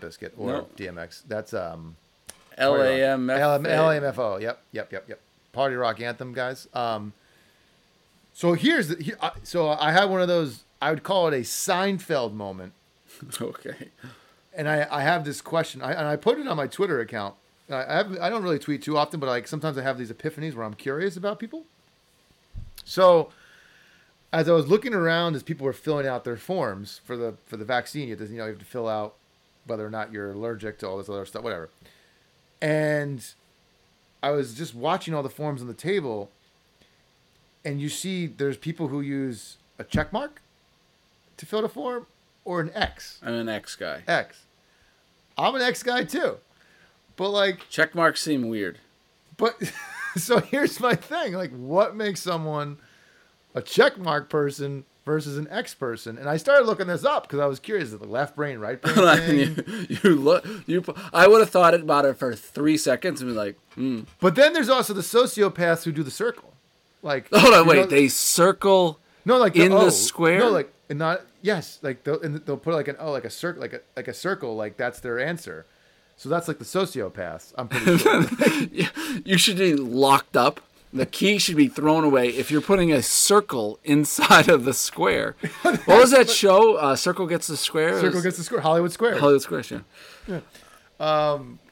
Bizkit or DMX. That's LAMFO. Yep. Party rock anthem, guys. So I had one of those. I would call it a Seinfeld moment. Okay. And I have this question. I put it on my Twitter account. I don't really tweet too often, but like sometimes I have these epiphanies where I'm curious about people. So. As I was looking around, as people were filling out their forms for the vaccine, you have to fill out whether or not you're allergic to all this other stuff, whatever. And I was just watching all the forms on the table, and you see there's people who use a check mark to fill out a form or an X. I'm an X guy. I'm an X guy too, but like check marks seem weird. But so here's my thing: like, what makes someone a checkmark person versus an X person? And I started looking this up because I was curious. The left brain, right brain thing? I would have thought about it for 3 seconds and be like, hmm. But then there's also the sociopaths who do the circle. Like, hold on, wait. They circle the square? No, like, and not, yes. Like, they'll put like an O, like a circle, like a circle, like that's their answer. So that's like the sociopaths, I'm pretty sure. You should be locked up. The key should be thrown away if you're putting a circle inside of the square. What was that show? Circle Gets the Square? Circle Gets the Square. Hollywood Square. Hollywood Square, yeah.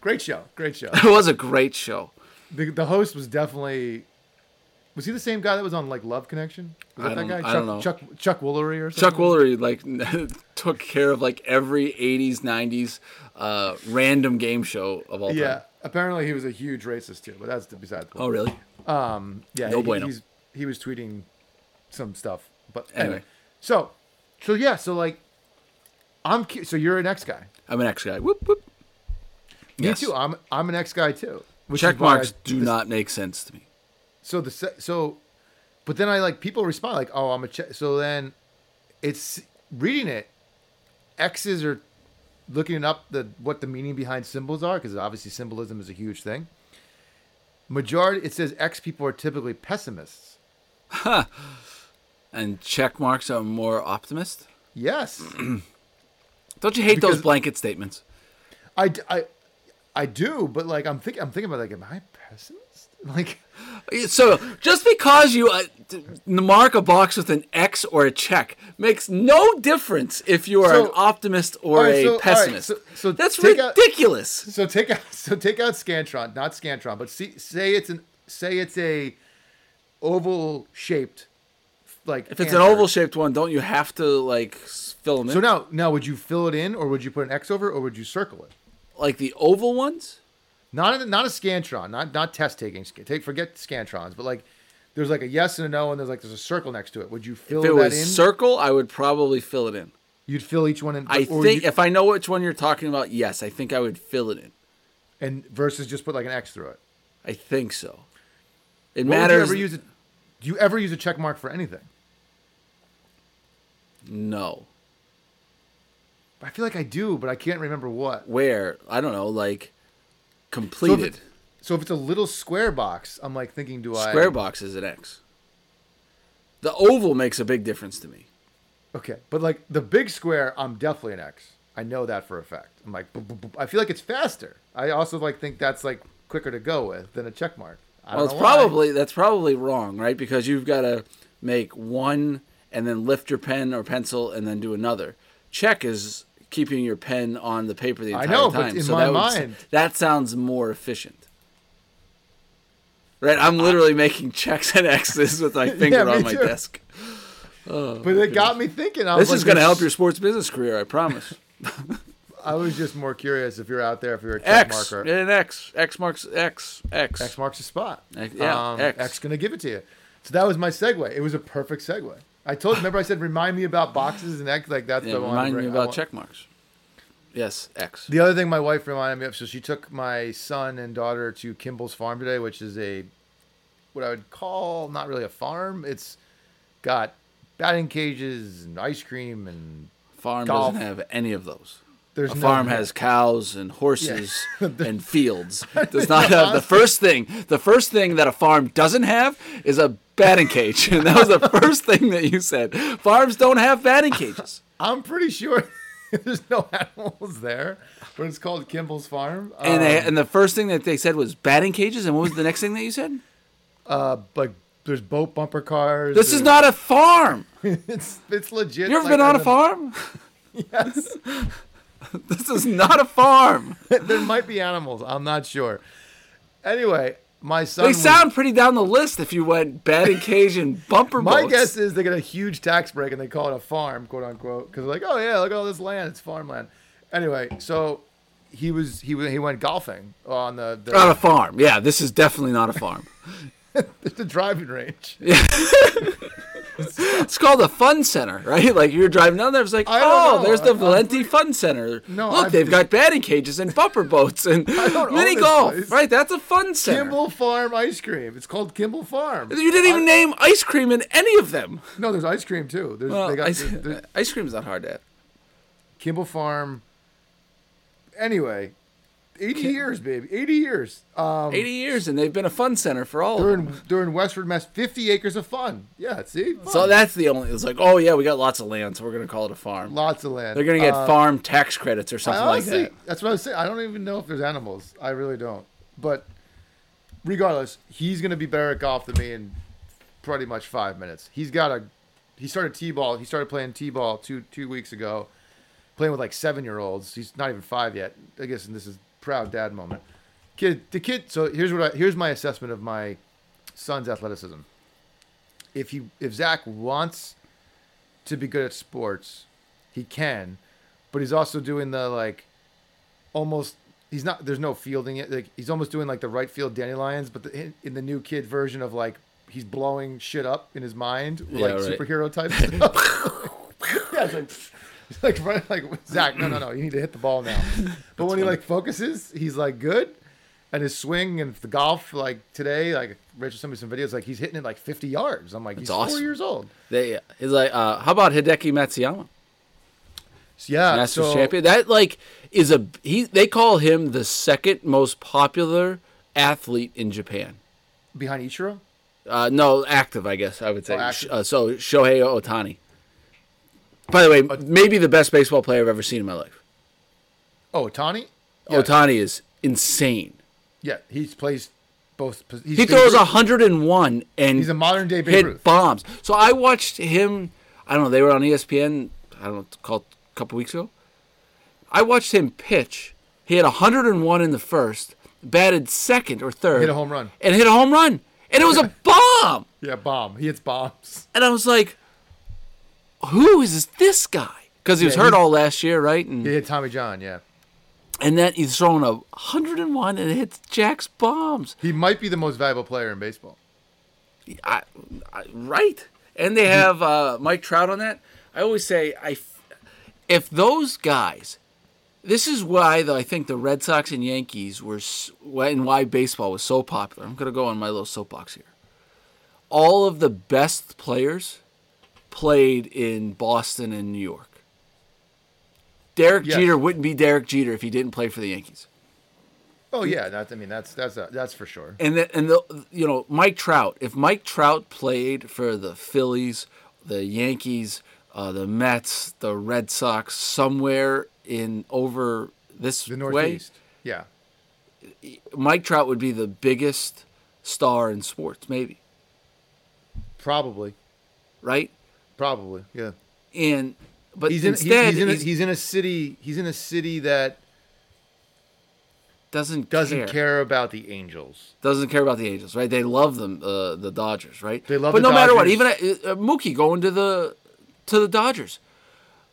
Great show. It was a great show. The host was definitely... Was he the same guy that was on like Love Connection? Was that guy? I don't know. Chuck Woolery or something? Chuck Woolery took care of like every 80s, 90s random game show of all time. Yeah, apparently he was a huge racist too, but that's beside the point. Oh, really? Yeah, no bueno. He was tweeting some stuff, but anyway. So you're an X guy. I'm an X guy. Whoop whoop. Me too. I'm an X guy too. Check marks do not make sense to me. But then I like people respond like, oh, I'm a check. So then, it's reading it. X's are looking up what the meaning behind symbols are, because obviously symbolism is a huge thing. Majority, it says X people are typically pessimists. Huh. And check marks are more optimist? Yes. Don't you hate those blanket statements? I, I, I do, but like I'm thinking about like, am I a pessimist? Like, so just because you mark a box with an X or a check makes no difference if you are an optimist or a pessimist. Right, so that's ridiculous. So take out Scantron, not Scantron, but say it's a oval shaped. Like if it's an oval-shaped one, don't you have to like fill them in? So now would you fill it in, or would you put an X over, or would you circle it? Like the oval ones? Not a Scantron, not test taking. Forget Scantrons, but like there's like a yes and a no, and there's a circle next to it. Would you fill that in? If it was a circle, I would probably fill it in. You'd fill each one in. If I know which one you're talking about, yes, I think I would fill it in. And versus just put like an X through it. I think so. It matters. Do you ever use a check mark for anything? No. I feel like I do, but I can't remember what. Where? I don't know, like completed. So if it's a little square box, I'm like thinking, Square box is an X. The oval makes a big difference to me. Okay, but like the big square, I'm definitely an X. I know that for a fact. I'm like, I feel like it's faster. I also like think that's like quicker to go with than a check mark. Well, that's probably wrong, right? Because you've got to make one and then lift your pen or pencil and then do another. Check is keeping your pen on the paper the entire time. I know, but in my mind, that sounds more efficient. Right? I'm literally making checks and X's with my finger on my desk. Oh, but it got me thinking. This is going to help your sports business career, I promise. I was just more curious if you're a check marker. X marks X. X marks the spot. X gonna give it to you. So that was my segue. It was a perfect segue. I told you, remember I said remind me about boxes and X, like that's the one. Remind me about check marks. Yes, X. The other thing my wife reminded me of, so she took my son and daughter to Kimball's Farm today, which is what I would call not really a farm. It's got batting cages and ice cream and farm golf. Doesn't have any of those. There's farm has cows and horses and fields. It does not have the first thing. The first thing that a farm doesn't have is a batting cage. And that was the first thing that you said. Farms don't have batting cages. I'm pretty sure there's no animals there. But it's called Kimball's Farm. And the first thing that they said was batting cages. And what was the next thing that you said? Like there's boat bumper cars. This is not a farm. It's legit. You ever been on a farm? Yes. This is not a farm. There might be animals. I'm not sure. Anyway, my son... They sound pretty down the list if you went batting cage and bumper boats. My guess is they get a huge tax break and they call it a farm, quote unquote, because like, oh yeah, look at all this land. It's farmland. Anyway, so he went golfing on the... Not a farm. Yeah, this is definitely not a farm. It's a driving range. Yeah. It's called a fun center, right? Like you're driving down there, it's like, there's the Valente Fun Center. No, look, they've got batting cages and bumper boats and mini golf. Place. Right, that's a fun center. Kimball Farm ice cream. It's called Kimball Farm. You didn't even name ice cream in any of them. No, there's ice cream too. There's ice cream's not hard to add. Kimball Farm. Anyway, 80 years, baby. 80 years. 80 years, and they've been a fun center for all of them. They're in Westford, Mass. 50 acres of fun. Yeah, see? Fun. So that's the only... It's like, oh, yeah, we got lots of land, so we're going to call it a farm. Lots of land. They're going to get farm tax credits or something honestly, like that. That's what I was saying. I don't even know if there's animals. I really don't. But regardless, he's going to be better at golf than me in pretty much 5 minutes. He started T-ball. He started playing T-ball two weeks ago, playing with like 7-year-olds. He's not even 5 yet. I guess and this is... Proud dad moment. So here's my assessment of my son's athleticism. If Zach wants to be good at sports, he can, but he's also doing the like almost he's not there's no fielding it. Like he's almost doing like the right field dandelions, but in the new kid version of like he's blowing shit up in his mind, superhero type stuff. Yeah, it's like Like Zach, no, you need to hit the ball now. But when he like focuses, he's like good, and his swing and the golf like today, like Rachel sent me some videos, like he's hitting it like 50 yards. I'm like, that's he's awesome. 4 years old. He's like, how about Hideki Matsuyama? Yeah, Masters champion. That like is they call him the second most popular athlete in Japan, behind Ichiro. No, active, I guess I would say. So Shohei Otani. By the way, maybe the best baseball player I've ever seen in my life. Oh, Otani? Yeah. Otani is insane. Yeah, he plays both. He throws 101 and he's a modern day Babe Ruth. Hit bombs. So I watched him. I don't know. They were on ESPN. I don't know. Called a couple weeks ago. I watched him pitch. He had 101 in the first, batted second or third, hit a home run, and it was a bomb. Yeah, bomb. He hits bombs. And I was like, who is this guy? Because he was hurt all last year, right? And he hit Tommy John, yeah. And then he's thrown 101 and it hits Jack's bombs. He might be the most valuable player in baseball. Right. And they have Mike Trout on that. I always say, if those guys, this is why I think the Red Sox and Yankees were, and why baseball was so popular. I'm going to go on my little soapbox here. All of the best players played in Boston and New York. Derek Jeter wouldn't be Derek Jeter if he didn't play for the Yankees. Oh yeah, that's for sure. And Mike Trout. If Mike Trout played for the Phillies, the Yankees, the Mets, the Red Sox, somewhere in over this the Northeast, yeah, Mike Trout would be the biggest star in sports, maybe. Probably. Right. Probably, yeah. And. But he's in a city that doesn't care about the Angels. Doesn't care about the Angels, right? They love them, the Dodgers, right? They love, but the no Dodgers. Matter what, even Mookie going to the Dodgers,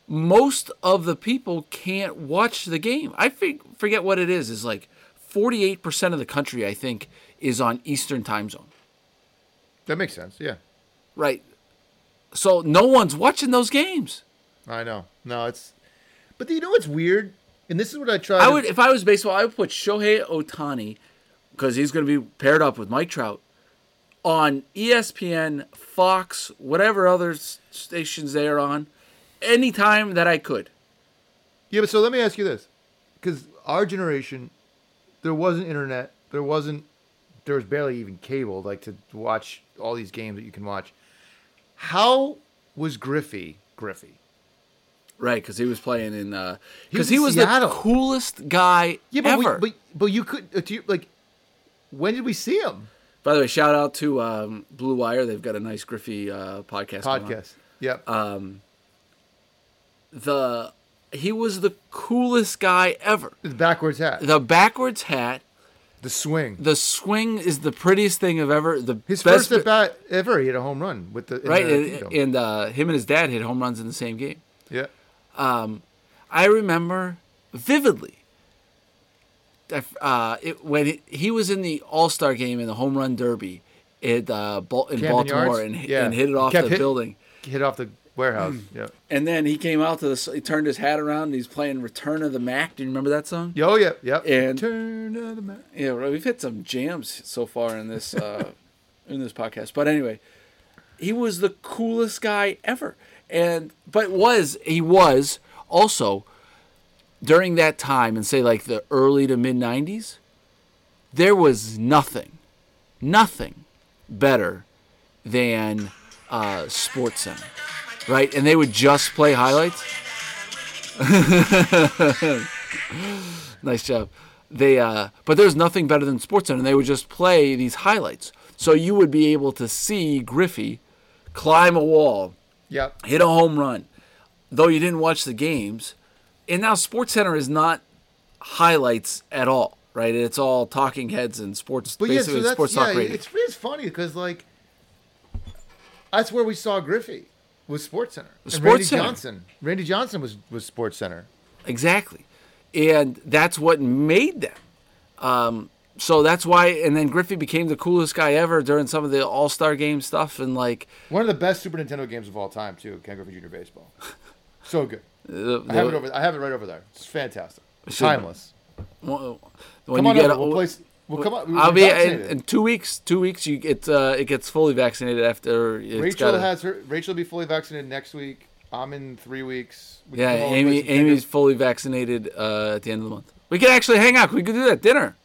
most of the people can't watch the game. I forget what it is. It's like 48% of the country, I think, is on Eastern time zone. That makes sense. Yeah, right. So no one's watching those games. I know. No, but you know what's weird? And this is what I try. If I was baseball, I would put Shohei Otani, because he's going to be paired up with Mike Trout, on ESPN, Fox, whatever other stations they are on, any time that I could. Yeah, but so let me ask you this. Because our generation, there wasn't internet. There was barely even cable, like, to watch all these games that you can watch. How was Griffey? Right, because he was playing in. Because he was the coolest guy ever. But you could like. When did we see him? By the way, shout out to Blue Wire. They've got a nice Griffey podcast. Yep. He was the coolest guy ever. The backwards hat. The swing. The swing is the prettiest thing I've ever. His best first at bat ever. He hit a home run with the right, and him and his dad hit home runs in the same game. Yeah, I remember vividly when he was in the All-Star game in the home run derby in Baltimore and hit it off the building. Hit off the warehouse, yeah. And then he came out he turned his hat around, and he's playing Return of the Mac. Do you remember that song? Oh, yeah, yeah. Return of the Mac. Yeah, we've hit some jams so far in this, in this podcast. But anyway, he was the coolest guy ever. But he was also during that time, and say like the early to mid 90s, there was nothing better than SportsCenter, right? And they would just play highlights. Nice job. They but there's nothing better than SportsCenter, and they would just play these highlights. So you would be able to see Griffey climb a wall. Yep. Hit a home run, though you didn't watch the games. And now SportsCenter is not highlights at all, right? It's all talking heads and sports, but basically sports talk radio. It's funny because, like, that's where we saw Griffey, was SportsCenter. Randy Johnson was SportsCenter. Exactly. And that's what made them. So that's why, and then Griffey became the coolest guy ever during some of the All-Star Game stuff, and like one of the best Super Nintendo games of all time too, Ken Griffey Jr. Baseball. So good. I have it right over there. It's fantastic. Timeless. We'll come on. I'll be in 2 weeks. 2 weeks, you get it gets fully vaccinated after. Rachel will be fully vaccinated next week. I'm in 3 weeks. Amy's fully vaccinated at the end of the month. We can actually hang out. We could do that dinner.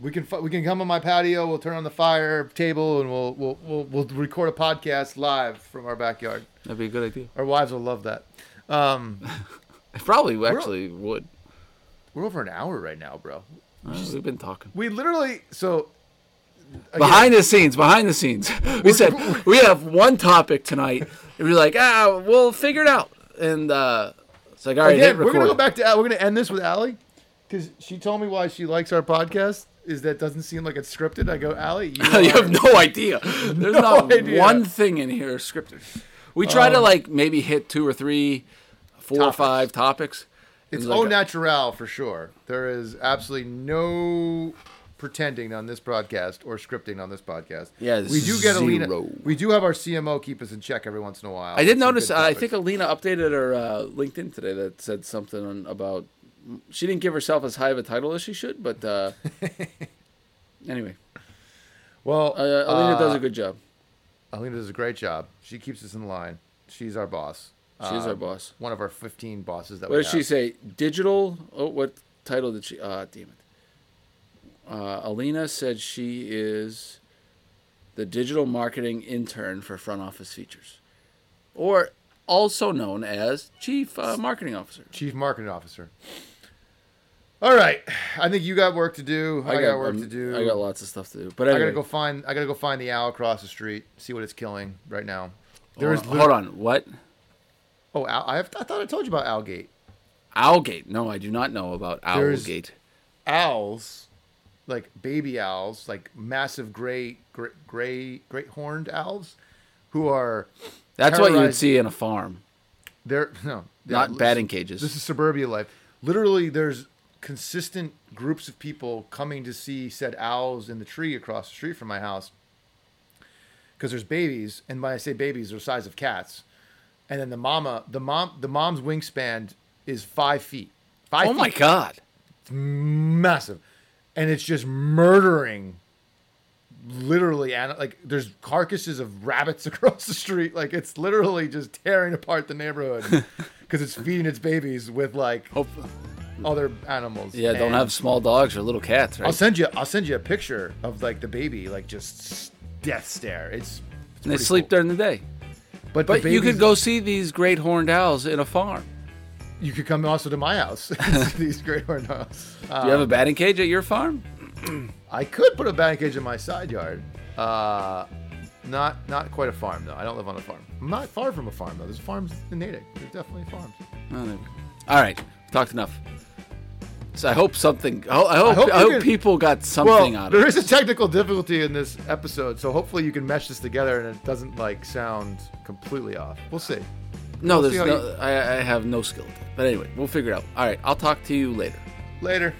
We can come on my patio. We'll turn on the fire table, and we'll record a podcast live from our backyard. That'd be a good idea. Our wives will love that. Probably actually would. We're over an hour right now, bro. We've been talking. We literally again, behind the scenes. We said we have one topic tonight, and we're like, we'll figure it out. And it's like, all right, again, we're gonna go back to Allie. We're gonna end this with Allie because she told me why she likes our podcast. Is that doesn't seem like it's scripted? I go, Allie, you have no idea. There's one thing in here scripted. We try to like maybe hit 2 or 3, 4 topics. Or 5 topics. It's like au naturel for sure. There is absolutely no pretending on this broadcast or scripting on this podcast. Yeah, we do get Alina. We do have our CMO keep us in check every once in a while. I did notice. I think Alina updated her LinkedIn today that said something about. She didn't give herself as high of a title as she should, but anyway. Well, Alina does a good job. Alina does a great job. She keeps us in line. She's our boss. She's our boss. One of our 15 bosses that we have. What did she say? Digital? Oh, what title did she? Damn it. Alina said she is the digital marketing intern for front office features. Or also known as chief marketing officer. Chief marketing officer. All right, I think you got work to do. I got work to do. I got lots of stuff to do. But anyway. I gotta go find the owl across the street. See what it's killing right now. Hold on. What? Oh, I thought I told you about Owlgate. Owlgate? No, I do not know about Owlgate. Owls, like baby owls, like massive great horned owls, who are. That's what you would see in a farm. Not batting cages. This is suburbia life. Literally, there's consistent groups of people coming to see said owls in the tree across the street from my house because there's babies, and when I say babies, they're the size of cats. And then the mom's wingspan is 5 feet. Oh my God, it's massive, and it's just murdering. Literally, like there's carcasses of rabbits across the street. Like it's literally just tearing apart the neighborhood because it's feeding its babies with like other animals. Yeah, don't have small dogs or little cats. Right? I'll send you a picture of like the baby, like just death stare. It's and they sleep during the day. But you could go see these great horned owls in a farm. You could come also to my house. These great horned owls. Do you have a batting cage at your farm? I could put a batting cage in my side yard. Not quite a farm though. I don't live on a farm. I'm not far from a farm though. There's farms in Natick. There's definitely farms. All right, talked enough. So I hope something. I hope people got something out of it. There is a technical difficulty in this episode, so hopefully you can mesh this together and it doesn't like sound completely off. We'll see. No, I have no skill. But anyway, we'll figure it out. All right, I'll talk to you later.